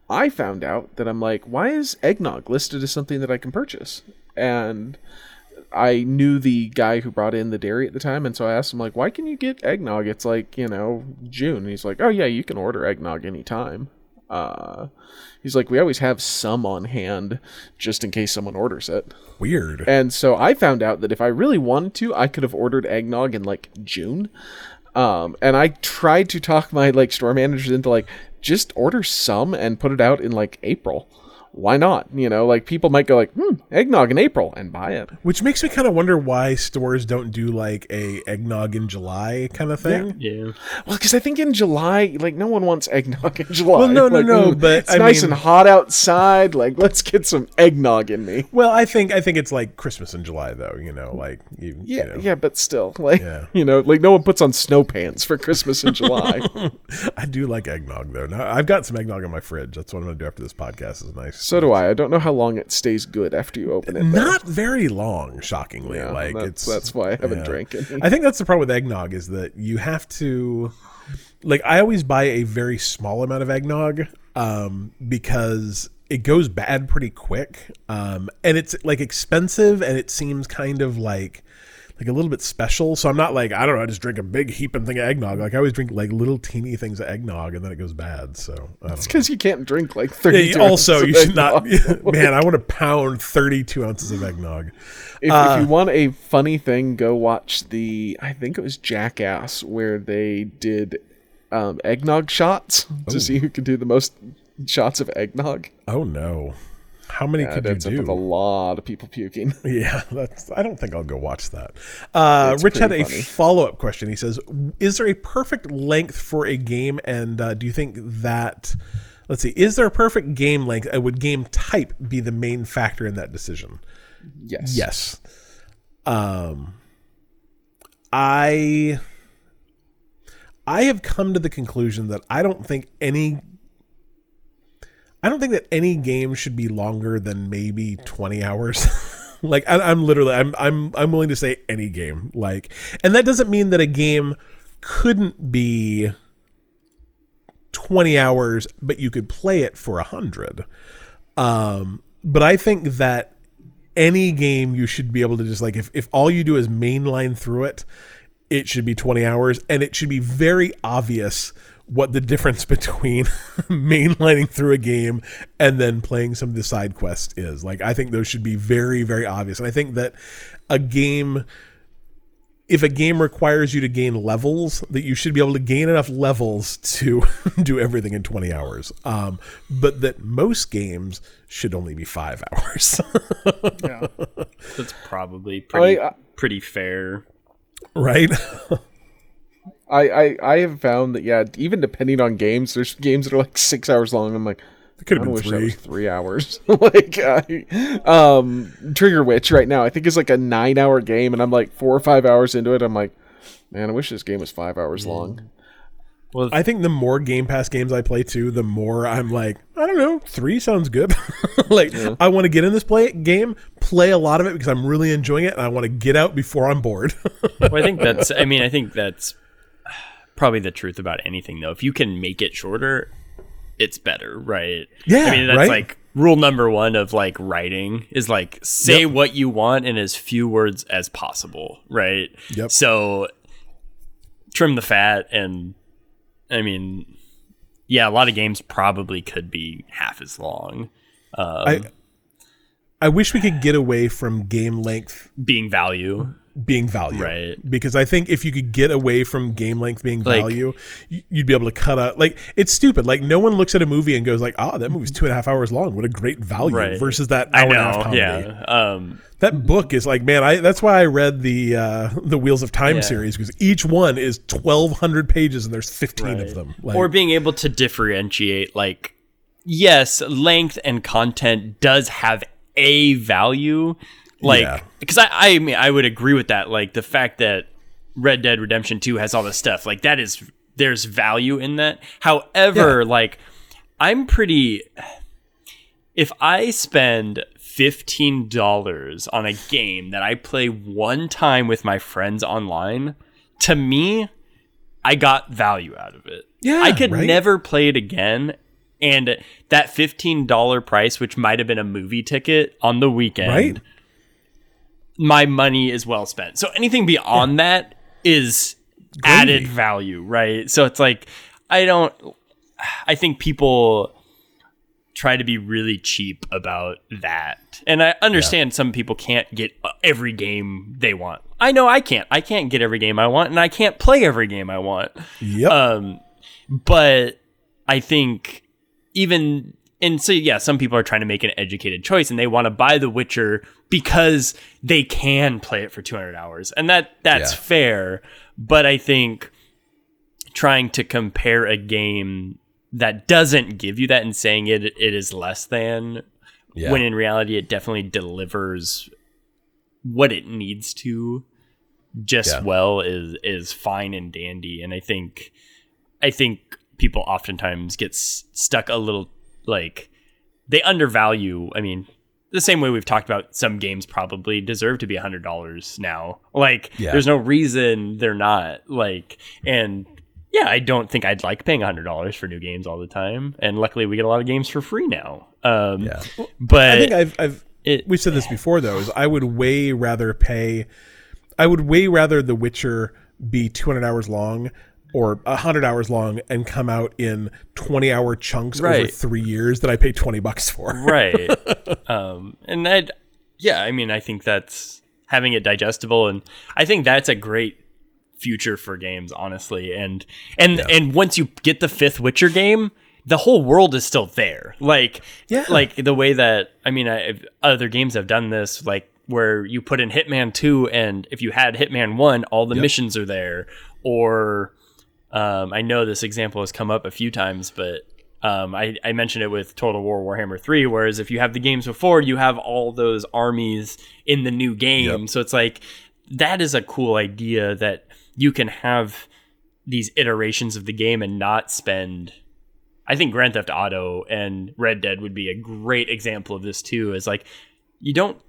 I found out that I'm like, why is eggnog listed as something that I can purchase? And I knew the guy who brought in the dairy at the time, and so I asked him, like, why can you get eggnog? It's like, you know, June. And he's like, oh, yeah, you can order eggnog anytime. Uh, he's like, we always have some on hand just in case someone orders it. Weird. And so I found out that if I really wanted to, I could have ordered eggnog in, like, June. Um, and I tried to talk my, like, store managers into, like, just order some and put it out in, like, April. Why not? You know, like, people might go, like, hmm, eggnog in April and buy it. Which makes me kind of wonder why stores don't do, like, a eggnog in July kind of thing. Yeah. yeah. Well, because I think in July, like, no one wants eggnog in July. Well, no, like, no, no, mm, but it's I nice mean, and hot outside. Like, let's get some eggnog in me. Well, I think I think it's, like, Christmas in July, though, you know, like. You, yeah, you know. yeah, but still, like, yeah. you know, like, no one puts on snow pants for Christmas in July. I do like eggnog, though. Now, I've got some eggnog in my fridge. That's what I'm going to do after this podcast is nice. So do I. I don't know how long it stays good after you open it. Not though. very long, shockingly. Yeah, like that's, it's that's why I haven't yeah. drank it. I think that's the problem with eggnog is that you have to, like, I always buy a very small amount of eggnog um, because it goes bad pretty quick, um, and it's like expensive, and it seems kind of like. Like a little bit special, so I'm not like I don't know. I just drink a big heaping thing of eggnog. Like I always drink like little teeny things of eggnog, and then it goes bad. So I don't it's because you can't drink like thirty-two. Yeah, also, ounces you of should eggnog. not. Man, I want to pound thirty-two ounces of eggnog. If, uh, if you want a funny thing, go watch the. I think it was Jackass where they did um, eggnog shots to oh. see who could do the most shots of eggnog. Oh no. How many yeah, could you do? That's a lot of people puking. Yeah, that's. I don't think I'll go watch that. Uh, Rich had a funny. follow-up question. He says, "Is there a perfect length for a game? And uh, do you think that? Let's see. Is there a perfect game length? Uh, would game type be the main factor in that decision? Yes. Yes. Um, I. I have come to the conclusion that I don't think any. I don't think that any game should be longer than maybe twenty hours. like I, I'm literally, I'm, I'm, I'm willing to say any game. Like, and that doesn't mean that a game couldn't be twenty hours, but you could play it for a hundred. Um, but I think that any game you should be able to just like, if if all you do is mainline through it, it should be twenty hours, and it should be very obvious what the difference between mainlining through a game and then playing some of the side quests is. Like, I think those should be very, very obvious. And I think that a game, if a game requires you to gain levels, that you should be able to gain enough levels to do everything in twenty hours. Um, but that most games should only be five hours. yeah. That's probably pretty, I, I, pretty fair. Right? I, I, I have found that, yeah, even depending on games, there's games that are like six hours long. I'm like, It could have been three. Three hours. like, I, um, Trigger Witch right now, I think is like a nine hour game, and I'm like four or five hours into it. I'm like, man, I wish this game was five hours long. Well, I think the more Game Pass games I play too, the more I'm like, I don't know, three sounds good. like, yeah. I want to get in this play game, play a lot of it because I'm really enjoying it, and I want to get out before I'm bored. well, I think that's. I mean, I think that's probably the truth about anything, though. If you can make it shorter, it's better, right? Yeah, I mean, that's right? like rule number one of like writing is like say yep. what you want in as few words as possible, right? Yep. So trim the fat and. I mean, yeah, a lot of games probably could be half as long. Um, I I wish we could get away from game length being value, being value, right? Because I think if you could get away from game length being like, value, you'd be able to cut out. Like it's stupid. Like no one looks at a movie and goes like, "Ah, oh, that movie's two and a half hours long. What a great value!" Right. Versus that hour I know, and a half comedy. Yeah. Um, That book is like, man, I that's why I read the uh, the Wheels of Time yeah. series, because each one is twelve hundred pages and there's fifteen right. of them. Like, or being able to differentiate, like, yes, length and content does have a value. Like, because yeah. I, I mean, I would agree with that. Like, the fact that Red Dead Redemption two has all this stuff, like, that is, there's value in that. However, yeah. like, I'm pretty, if I spend fifteen dollars on a game that I play one time with my friends online, to me, I got value out of it. Yeah, I could right? never play it again. And that fifteen dollars price, which might have been a movie ticket on the weekend, right? my money is well spent. So anything beyond yeah. that is Great. added value, right? So it's like, I don't, I think people try to be really cheap about that. And I understand yeah. some people can't get every game they want. I know I can't. I can't get every game I want, and I can't play every game I want. Yep. Um, but I think even... And so, yeah, some people are trying to make an educated choice, and they want to buy The Witcher because they can play it for two hundred hours. And that that's yeah. fair. But I think trying to compare a game that doesn't give you that and saying it it is less than yeah. when in reality it definitely delivers what it needs to just yeah. well is is fine and dandy. And I think I think people oftentimes get s- stuck a little like they undervalue. I mean, the same way we've talked about some games probably deserve to be one hundred dollars now. Like yeah. there's no reason they're not, like, and yeah, I don't think I'd like paying one hundred dollars for new games all the time, and luckily we get a lot of games for free now. Um, yeah. But I think I've, I've it, we've said this before though, is I would way rather pay, I would way rather The Witcher be two hundred hours long or one hundred hours long and come out in twenty hour chunks right. over three years than I pay twenty bucks for. right. Um, and I'd, yeah, I mean, I think that's having it digestible, and I think that's a great future for games, honestly, and and yeah. and once you get the fifth Witcher game, the whole world is still there. Like yeah. like the way that I mean I, other games have done this, like where you put in Hitman two, and if you had Hitman one, all the yep. missions are there. Or um I know this example has come up a few times, but um I, I mentioned it with Total War Warhammer three, whereas if you have the games before, you have all those armies in the new game. Yep. So it's like, that is a cool idea that you can have these iterations of the game and not spend. I think Grand Theft Auto and Red Dead would be a great example of this too. Is like, you don't,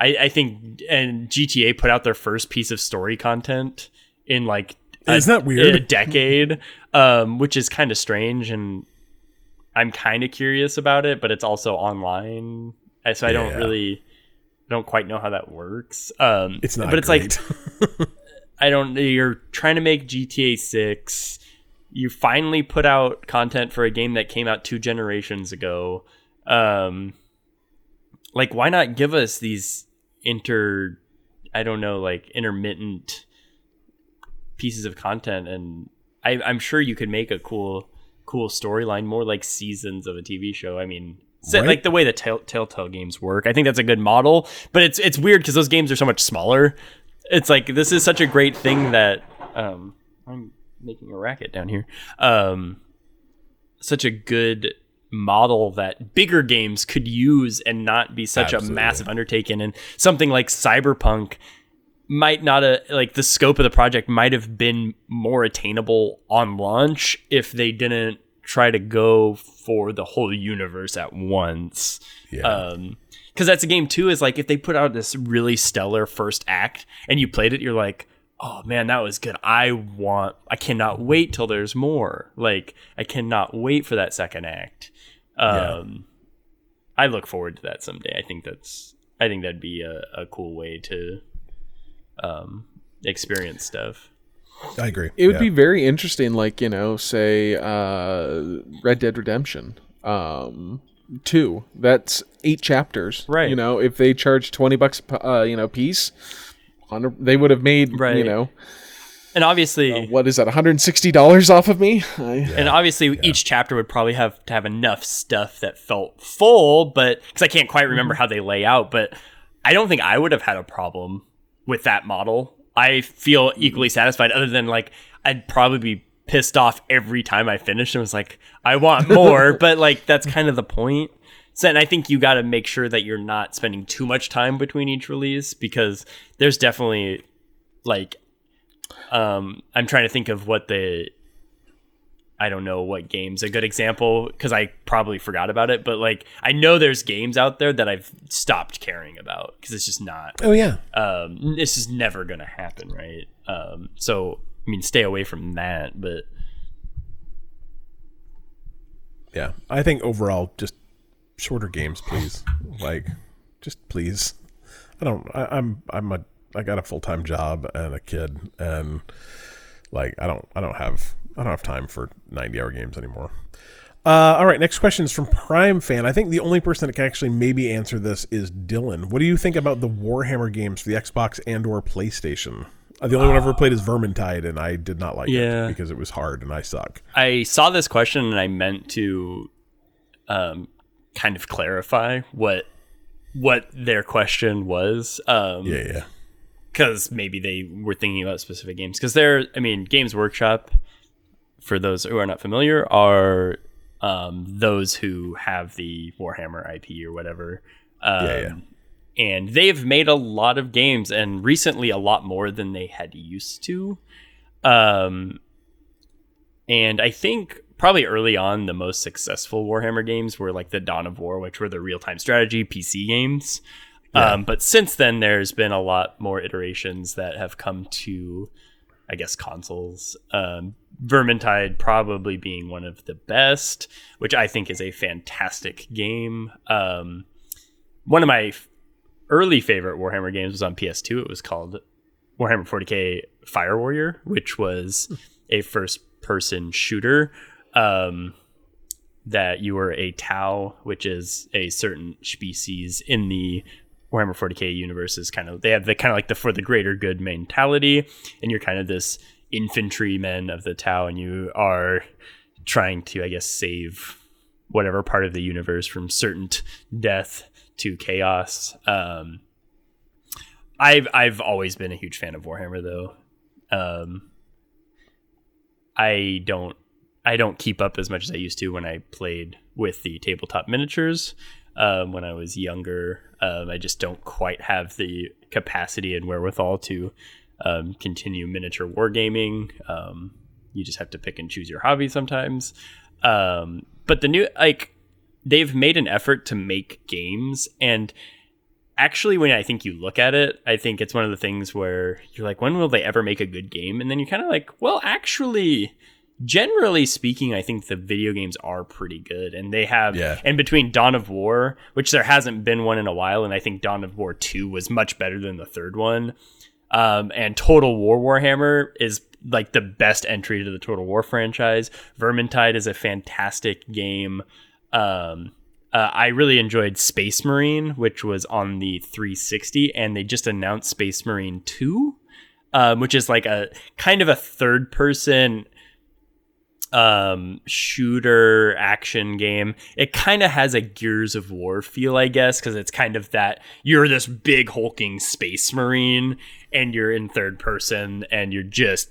I, I think, and G T A put out their first piece of story content in like a, Isn't that weird? a decade, um, which is kind of strange. And I'm kind of curious about it, but it's also online. So I yeah. don't really, don't quite know how that works. Um, it's not, but it's great. like, I don't. You're trying to make G T A six. You finally put out content for a game that came out two generations ago. Um, like, why not give us these inter? I don't know, like intermittent pieces of content, and I, I'm sure you could make a cool, cool storyline, more like seasons of a T V show. I mean. So, right? Like the way the tell, Telltale games work, I think that's a good model, but it's it's weird because those games are so much smaller. It's like, this is such a great thing that um, I'm making a racket down here. Um, such a good model that bigger games could use and not be such Absolutely. a massive undertaking. And something like Cyberpunk might not a, like the scope of the project might have been more attainable on launch if they didn't try to go for the whole universe at once. Yeah. Um, because that's a game too, is like if they put out this really stellar first act and you played it, you're like, oh man, that was good. I want, I cannot wait till there's more. Like I cannot wait for that second act. Um, yeah. I look forward to that someday. I think that's, I think that'd be a, a cool way to um, experience stuff. I agree. It would yeah. be very interesting. Like, you know, say uh, Red Dead Redemption. Um, two that's eight chapters, right? You know, if they charge twenty bucks uh you know piece on, they would have made right. you know, and obviously uh, what is that, one hundred sixty dollars off of me? I, yeah. and obviously yeah. each chapter would probably have to have enough stuff that felt full, but because I can't quite remember how they lay out, but I don't think I would have had a problem with that model. I feel equally satisfied, other than like I'd probably be pissed off every time I finished and was like, I want more, but like that's kind of the point. So, and I think you got to make sure that you're not spending too much time between each release, because there's definitely like um I'm trying to think of what the I don't know what game's a good example, because I probably forgot about it, but like I know there's games out there that I've stopped caring about because it's just not oh yeah um this is never gonna happen, right? Um so I mean, stay away from that, but yeah, I think overall, just shorter games, please. Like, just please. I don't. I, I'm. I'm a. I got a full time job and a kid, and like, I don't. I don't have. I don't have time for ninety hour games anymore. Uh, all right, next question is from Prime Fan. I think the only person that can actually maybe answer this is Dylan. What do you think about the Warhammer games for the Xbox and or PlayStation? The only uh, one I've ever played is Vermintide, and I did not like yeah. it because it was hard and I suck. I saw this question and I meant to um, kind of clarify what what their question was. Um, yeah, yeah. Because maybe they were thinking about specific games. Because they're, I mean, Games Workshop, for those who are not familiar, are um, those who have the Warhammer I P or whatever. Um, yeah, yeah. And they've made a lot of games, and recently a lot more than they had used to. Um, and I think probably early on, the most successful Warhammer games were like the Dawn of War, which were the real-time strategy P C games. Yeah. Um, but since then, there's been a lot more iterations that have come to, I guess, consoles. Um, Vermintide probably being one of the best, which I think is a fantastic game. Um, one of my early favorite Warhammer games was on P S two. It was called Warhammer forty K Fire Warrior, which was a first-person shooter um, that you were a Tau, which is a certain species in the Warhammer forty K universe. Is kind of, they have the kind of like the for the greater good mentality, and you're kind of this infantryman of the Tau, and you are trying to, I guess, save whatever part of the universe from certain death to chaos. um i've i've always been a huge fan of Warhammer, though. um i don't i don't keep up as much as I used to when I played with the tabletop miniatures um when I was younger. um I just don't quite have the capacity and wherewithal to um continue miniature wargaming. Um you just have to pick and choose your hobby sometimes. Um but the new, like, they've made an effort to make games, and actually when I think you look at it, I think it's one of the things where you're like, when will they ever make a good game? And then you're kind of like, well, actually, generally speaking, I think the video games are pretty good, and they have, yeah. and between Dawn of War, which there hasn't been one in a while, and I think Dawn of War two was much better than the third one, um, and Total War Warhammer is like the best entry to the Total War franchise. Vermintide is a fantastic game. Um, uh, I really enjoyed Space Marine, which was on the three sixty, and they just announced Space Marine two, um, which is like a kind of a third person um, shooter action game. It kind of has a Gears of War feel, I guess, because it's kind of that you're this big hulking Space Marine and you're in third person and you're just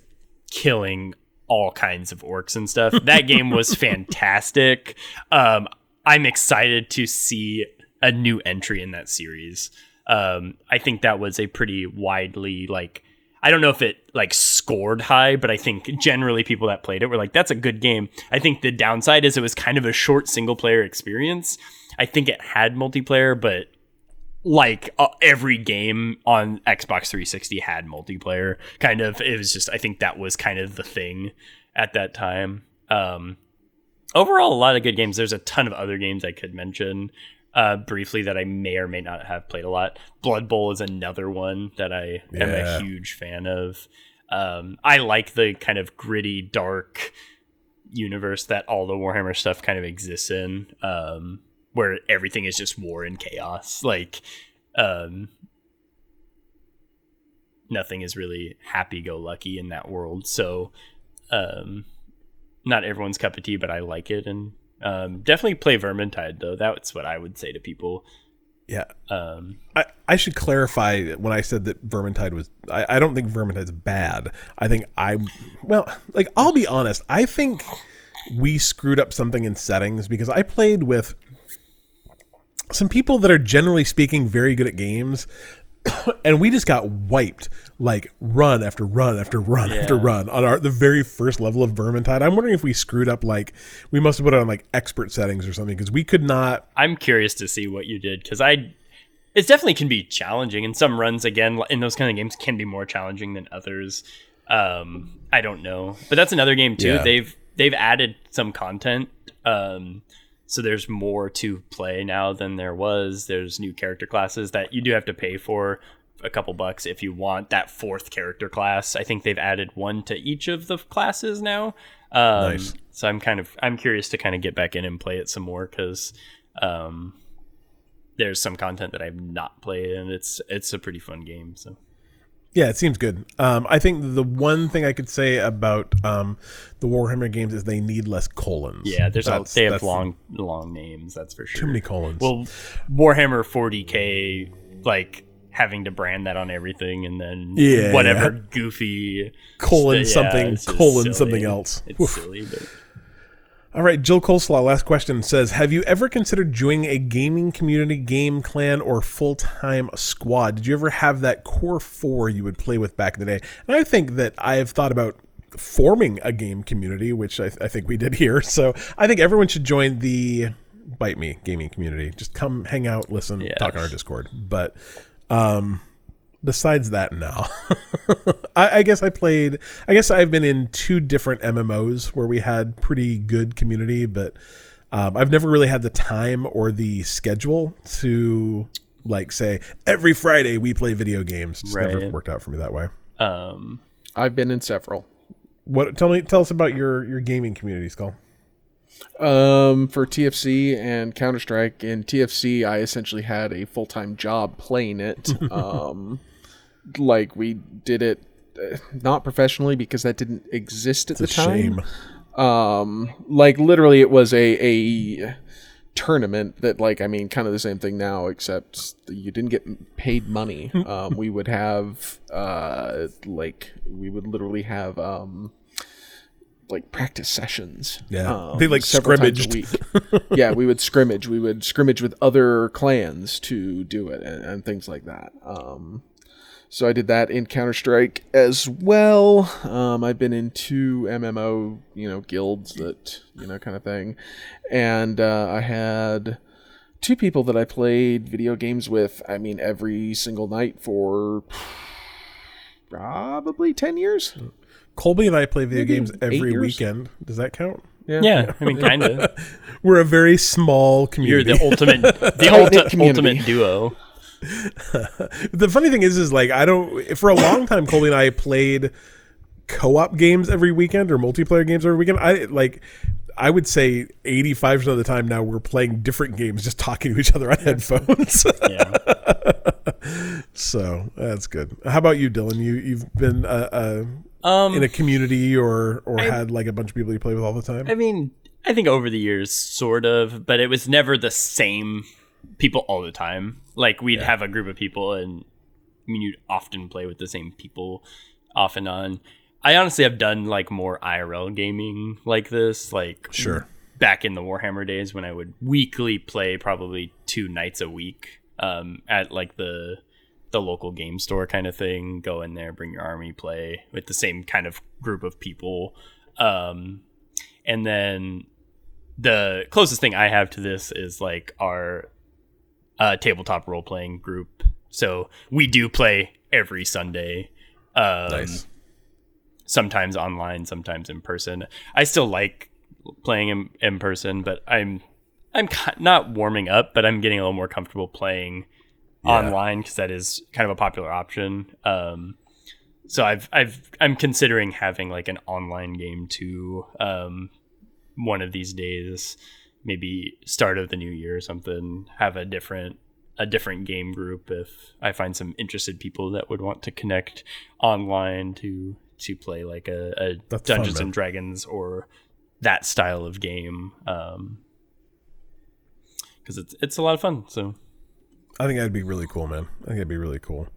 killing all kinds of orcs and stuff. That game was fantastic. Um, I'm excited to see a new entry in that series. Um, I think that was a pretty widely, like, I don't know if it like scored high, but I think generally people that played it were like, that's a good game. I think the downside is it was kind of a short single player experience. I think it had multiplayer, but like uh, every game on Xbox three sixty had multiplayer kind of. It was just, I think that was kind of the thing at that time. Um, overall, a lot of good games. There's a ton of other games I could mention uh, briefly that I may or may not have played a lot. Blood Bowl is another one that I yeah. am a huge fan of. Um, I like the kind of gritty, dark universe that all the Warhammer stuff kind of exists in, um, where everything is just war and chaos. Like, um, nothing is really happy-go-lucky in that world. So, um, not everyone's cup of tea, but I like it. And um, definitely play Vermintide, though. That's what I would say to people. Yeah. Um, I, I should clarify when I said that Vermintide was... I, I don't think Vermintide's bad. I think I... Well, like, I'll be honest. I think we screwed up something in settings because I played with some people that are generally speaking very good at games, and we just got wiped like run after run after run yeah. after run on our the very first level of Vermintide. I'm wondering if we screwed up, like we must have put it on like expert settings or something, because we could not. I'm curious to see what you did, because I it definitely can be challenging, and some runs again in those kind of games can be more challenging than others. Um, I don't know, but that's another game too. Yeah. They've they've added some content. Um, So there's more to play now than there was. There's new character classes that you do have to pay for a couple bucks if you want that fourth character class. I think they've added one to each of the classes now. Um, nice. So I'm kind of I'm curious to kind of get back in and play it some more, because um, there's some content that I've not played, and it's it's a pretty fun game. So. Yeah, it seems good. Um, I think the one thing I could say about um, the Warhammer games is they need less colons. Yeah, there's a, they have long, long names, that's for sure. Too many colons. Well, Warhammer forty K, like having to brand that on everything, and then yeah, whatever yeah. goofy colon st- yeah, something, colon silly. something else. It's Oof. silly, but. All right, Jill Coleslaw, last question, says, have you ever considered joining a gaming community, game clan, or full-time squad? Did you ever have that core four you would play with back in the day? And I think that I have thought about forming a game community, which I, th- I think we did here. So I think everyone should join the Bite Me gaming community. Just come hang out, listen, yes. talk on our Discord. But um, besides that, no. I, I guess I played, I guess I've been in two different M M Os where we had pretty good community, but um, I've never really had the time or the schedule to like say every Friday we play video games. It's right. never worked out for me that way. Um, I've been in several. What? Tell me, tell us about your, your gaming community, Skull. Um, for T F C and Counter-Strike. In T F C, I essentially had a full-time job playing it. um, Like, we did it uh, not professionally because that didn't exist at it's the time. Shame. Um, like, literally, it was a, a tournament that, like, I mean, kind of the same thing now, except you didn't get paid money. um, we would have, uh, like, we would literally have, um, like, practice sessions. Yeah. Um, they, like, scrimmaged. yeah, we would scrimmage. We would scrimmage with other clans to do it and, and things like that. Um So I did that in Counter-Strike as well. Um, I've been in two M M O, you know, guilds that, you know, kind of thing. And uh, I had two people that I played video games with, I mean, every single night for probably ten years. Colby and I play video Maybe games every weekend. Does that count? Yeah. yeah, I mean, kind of. We're a very small community. You're the ultimate, the ulti- community. ultimate duo. The funny thing is, is like I don't. For a long time, Colby and I played co-op games every weekend or multiplayer games every weekend. I like. I would say eighty-five percent of the time now we're playing different games, just talking to each other on headphones. yeah. So that's good. How about you, Dylan? You you've been uh, uh, um, in a community or or I, had like a bunch of people you play with all the time. I mean, I think over the years, sort of, but it was never the same people all the time. Like we'd yeah. have a group of people, and I mean you'd often play with the same people off and on. I honestly have done like more I R L gaming like this, like sure back in the Warhammer days when I would weekly play probably two nights a week um, at like the the local game store kind of thing. Go in there, bring your army, play with the same kind of group of people. Um, and then the closest thing I have to this is like our uh, tabletop role-playing group. So we do play every Sunday. Um, nice. Sometimes online, sometimes in person. I still like playing in, in person, but I'm I'm not warming up, but I'm getting a little more comfortable playing yeah. online because that is kind of a popular option. Um, so I've I've I'm considering having like an online game too. Um, one of these days, maybe start of the new year or something. Have a different. a different game group if I find some interested people that would want to connect online to to play like a, a That's Dungeons fun, and Dragons or that style of game. Um, because it's it's a lot of fun. So I think that'd be really cool, man. I think that'd be really cool.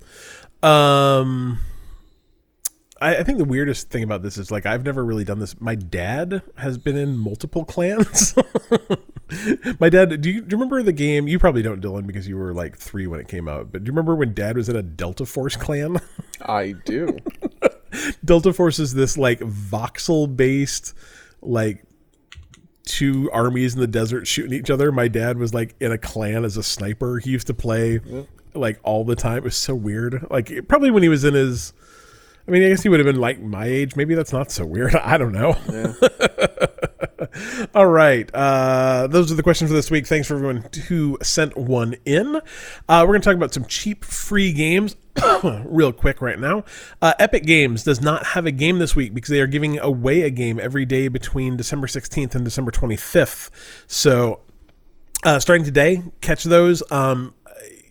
Um, I, I think the weirdest thing about this is like I've never really done this. My dad has been in multiple clans. My dad, do you, do you remember the game? You probably don't, Dylan, because you were like three when it came out. But do you remember when Dad was in a Delta Force clan? I do. Delta Force is this like voxel-based, like two armies in the desert shooting each other. My dad was like in a clan as a sniper. He used to play yeah. like all the time. It was so weird. Like it, probably when he was in his, I mean, I guess he would have been like my age. Maybe that's not so weird. I don't know. Yeah. All right. Uh, those are the questions for this week. Thanks for everyone who sent one in. Uh, we're going to talk about some cheap free games real quick right now. Uh, Epic Games does not have a game this week because they are giving away a game every day between December sixteenth and December twenty-fifth. So uh, starting today, catch those. Um,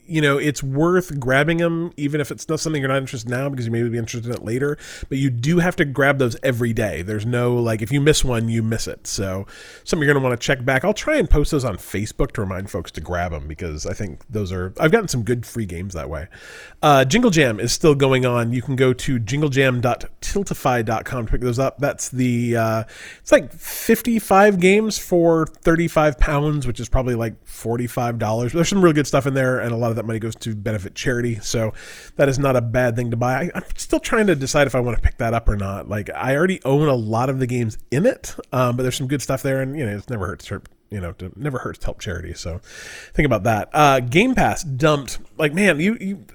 you know, it's worth grabbing them, even if it's not something you're not interested in now, because you may be interested in it later, but you do have to grab those every day. There's no, like, if you miss one, you miss it. So something you're going to want to check back. I'll try and post those on Facebook to remind folks to grab them, because I think those are, I've gotten some good free games that way. Uh, Jingle Jam is still going on. You can go to jingle jam dot tiltify dot com to pick those up. That's the, uh, it's like fifty-five games for thirty-five pounds, which is probably like forty-five dollars. There's some real good stuff in there, and a lot of that money goes to benefit charity, so that is not a bad thing to buy. I, I'm still trying to decide if I want to pick that up or not. Like, I already own a lot of the games in it, um, but there's some good stuff there, and you know, it's never hurts. You know, to, never hurts to help charity. So think about that. Uh, Game Pass dumped. Like, man, you, you,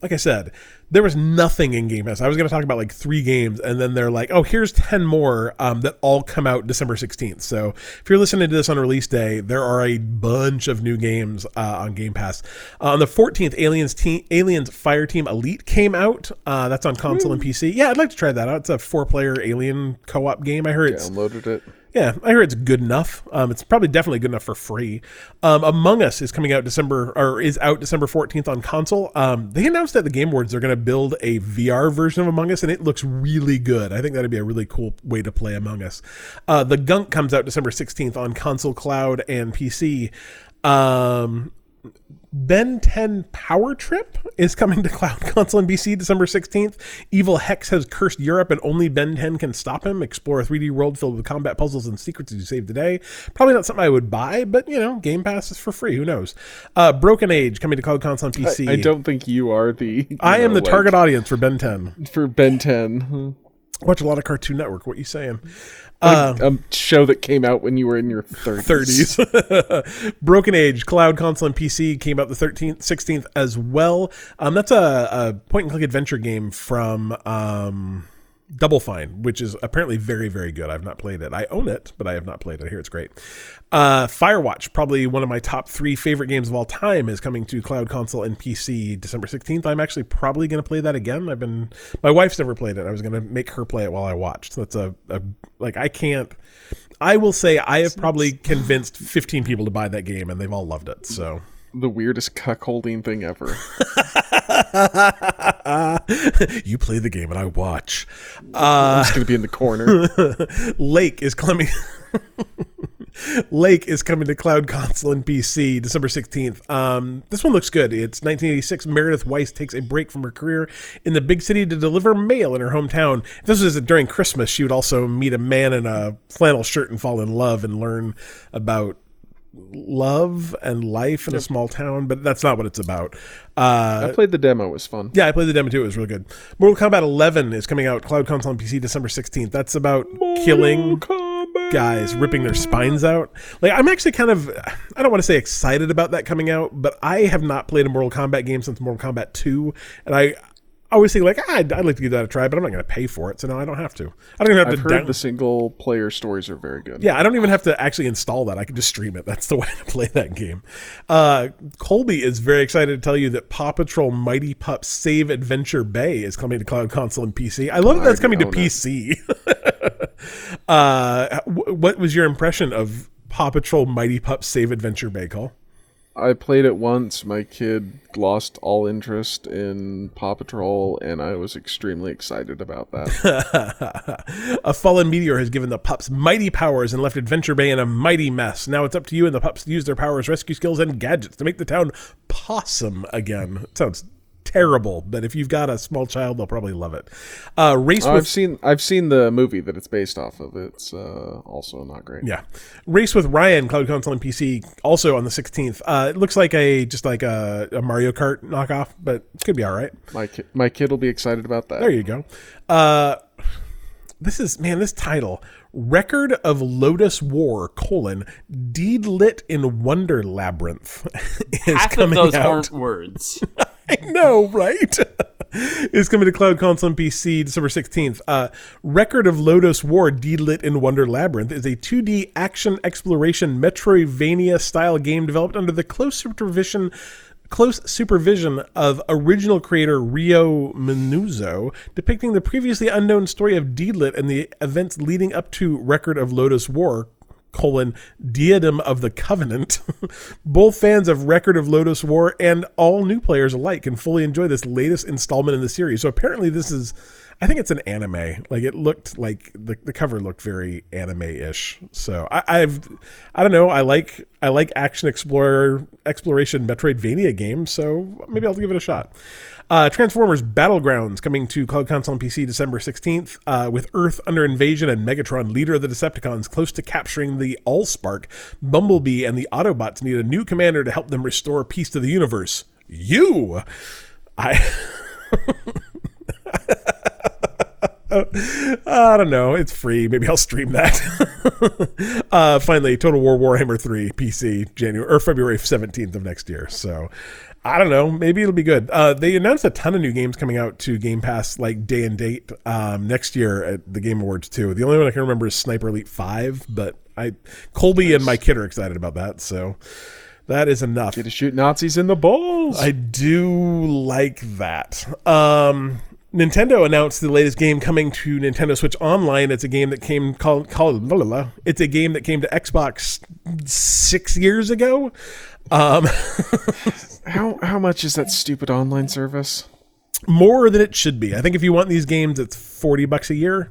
like I said, there was nothing in Game Pass. I was going to talk about like three games, and then they're like, oh, here's ten more um, that all come out December sixteenth. So if you're listening to this on release day, there are a bunch of new games uh, on Game Pass. Uh, on the fourteenth, Aliens te- Aliens Fireteam Elite came out. Uh, that's on console mm. and P C. Yeah, I'd like to try that out. It's a four-player alien co-op game. I heard it's... Downloaded it. Yeah, I hear it's good enough. Um, it's probably definitely good enough for free. Um, Among Us is coming out December or is out December fourteenth on console. Um, they announced at the Game Awards they're going to build a V R version of Among Us, and it looks really good. I think that'd be a really cool way to play Among Us. Uh, the Gunk comes out December sixteenth on console, cloud, and P C. Um, Ben ten Power Trip is coming to cloud, console, and B C December sixteenth. Evil Hex has cursed Europe and only Ben ten can stop him. Explore a three D world filled with combat puzzles and secrets you save today. Probably not something I would buy, but, you know, Game Pass is for free. Who knows? Uh, Broken Age coming to cloud, console, and P C. I, I don't think you are the... You I know, am the like, target audience for Ben ten. For Ben ten. Watch a lot of Cartoon Network. What you saying? Um, a, a show that came out when you were in your thirties. thirties. Broken Age, cloud, console, and P C came out the thirteenth, sixteenth as well. Um, that's a, a point-and-click adventure game from um, Double Fine, which is apparently very, very good. I've not played it. I own it, but I have not played it. I hear it's great. Uh, Firewatch, probably one of my top three favorite games of all time, is coming to cloud, console, and P C December sixteenth. I'm actually probably going to play that again. I've been, my wife's never played it. I was going to make her play it while I watched. So that's a, a, like, I can't, I will say I have probably convinced fifteen people to buy that game, and they've all loved it. So the weirdest cuckolding thing ever. You play the game and I watch. Uh, I'm just going to be in the corner. Lake is coming. Lake is coming to cloud console and P C December sixteenth. Um, this one looks good. It's nineteen eighty-six. Meredith Weiss takes a break from her career in the big city to deliver mail in her hometown. If this was during Christmas, she would also meet a man in a flannel shirt and fall in love and learn about love and life in yep. a small town, but that's not what it's about. Uh, I played the demo. It was fun. Yeah, I played the demo too. It was really good. Mortal Kombat eleven is coming out, cloud console and P C December sixteenth. That's about Mortal killing Kombat. guys, ripping their spines out. Like, I'm actually kind of, I don't want to say excited about that coming out, but I have not played a Mortal Kombat game since Mortal Kombat two, and I always think, like, I'd, I'd like to give that a try, but I'm not going to pay for it, so no, I don't have to. I don't even have I've to. I've heard down- the single-player stories are very good. Yeah, I don't even have to actually install that. I can just stream it. That's the way to play that game. Uh, Colby is very excited to tell you that Paw Patrol Mighty Pup Save Adventure Bay is coming to cloud console and P C. I love that that's coming to P C. uh, w- what was your impression of Paw Patrol Mighty Pup Save Adventure Bay, Cole? I played it once, my kid lost all interest in Paw Patrol, and I was extremely excited about that. A fallen meteor has given the pups mighty powers and left Adventure Bay in a mighty mess. Now it's up to you and the pups to use their powers, rescue skills, and gadgets to make the town possum again. It sounds terrible, but if you've got a small child, they'll probably love it. Uh, race. Oh, with... I've seen I've seen the movie that it's based off of. It's uh, also not great. Yeah, Race with Ryan, cloud console and P C, also on the sixteenth. Uh, it looks like a just like a, a Mario Kart knockoff, but it could be all right. My ki- my kid will be excited about that. There you go. Uh, this is man. This title. Record of Lotus War, colon, deed lit in Wonder Labyrinth is Half coming out. Half of those out. aren't words. I know, right? It's coming to cloud console and P C December sixteenth. Uh, Record of Lotus War, deed lit in Wonder Labyrinth is a two D action exploration Metroidvania-style game developed under the close supervision close supervision of original creator Ryo Menuzo, depicting the previously unknown story of Deedlit and the events leading up to Record of Lotus War, colon, Diadem of the Covenant. Both fans of Record of Lotus War and all new players alike can fully enjoy this latest installment in the series. So apparently this is, I think it's an anime. Like, it looked like, the, the cover looked very anime-ish. So I, I've, I don't know, I like... I like action explorer exploration Metroidvania games, so maybe I'll give it a shot. Uh, Transformers Battlegrounds coming to cloud console and P C December sixteenth, uh, with Earth under invasion and Megatron, leader of the Decepticons, close to capturing the Allspark. Bumblebee and the Autobots need a new commander to help them restore peace to the universe. You! I... I don't know. It's free. Maybe I'll stream that. uh, finally, Total War Warhammer three P C January or February seventeenth of next year. So I don't know. Maybe it'll be good. Uh, they announced a ton of new games coming out to Game Pass, like day and date, um, next year at the Game Awards too. The only one I can remember is Sniper Elite five, but I Colby nice. and my kid are excited about that. So that is enough. Get to shoot Nazis in the balls. I do like that. Um, Nintendo announced the latest game coming to Nintendo Switch Online. It's a game that came called called blah, blah, blah. It's a game that came to Xbox six years ago. Um, how how much is that stupid online service? More than it should be. I think if you want these games, it's forty bucks a year.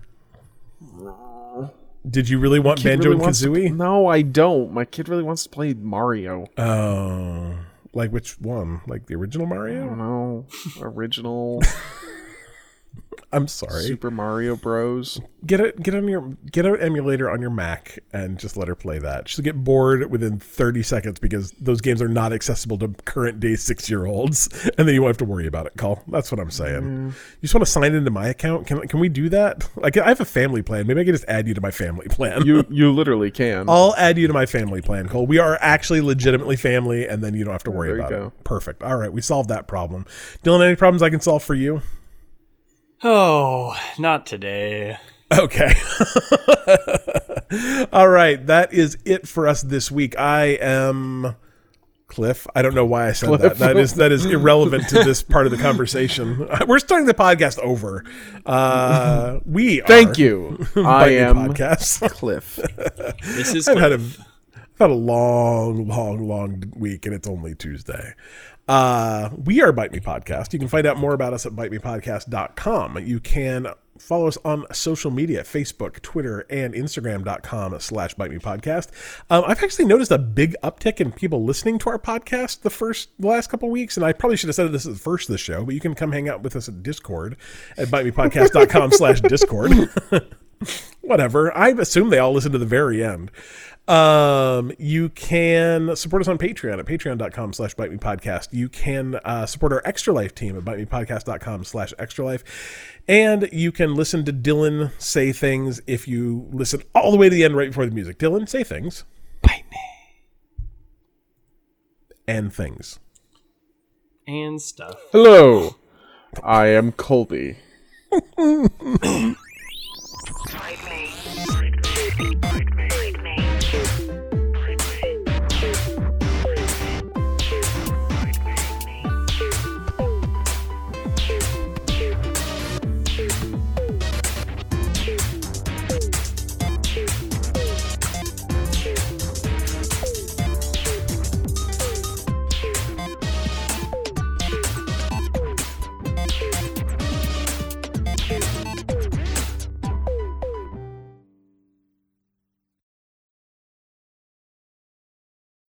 Did you really want Banjo really and Kazooie? To, no, I don't. My kid really wants to play Mario. Oh, like which one? Like the original Mario? I don't know. Original. I'm sorry. Super Mario Bros. Get it. Get on your. Get an emulator on your Mac and just let her play that. She'll get bored within thirty seconds because those games are not accessible to current day six year olds, and then you won't have to worry about it. Call. That's what I'm saying. Mm. You just want to sign into my account. Can Can we do that? Like, I have a family plan. Maybe I can just add you to my family plan. You You literally can. I'll add you to my family plan, Cole. We are actually legitimately family, and then you don't have to worry oh, about it. Perfect. All right, we solved that problem. Dylan, any problems I can solve for you? Oh, not today. Okay. All right. That is it for us this week. I am Cliff. I don't know why I said Cliff. that. That is that is irrelevant to this part of the conversation. We're starting the podcast over. Uh, we are. Thank you. I am podcast. Cliff. This is Cliff. I've had a, I've had a long, long, long week, and it's only Tuesday. Uh, we are Bite Me Podcast. You can find out more about us at bite me podcast dot com. You can Follow us on social media, Facebook, Twitter, and Instagram.com slash Bite Me Podcast. Um, I've actually noticed a big uptick in people listening to our podcast the first the last couple of weeks, and I probably should have said this at the first of the show, but you can come hang out with us at Discord at bitemepodcast.com slash Discord. Whatever. I assume they all listen to the very end. Um, you can support us on Patreon at patreon.com slash Bite Me Podcast. You can uh, support our Extra Life team at bitemepodcast.com slash Extra Life. And you can listen to Dylan say things if you listen all the way to the end right before the music. Dylan, say things. Bite me. And things. And stuff. Hello. I am Colby.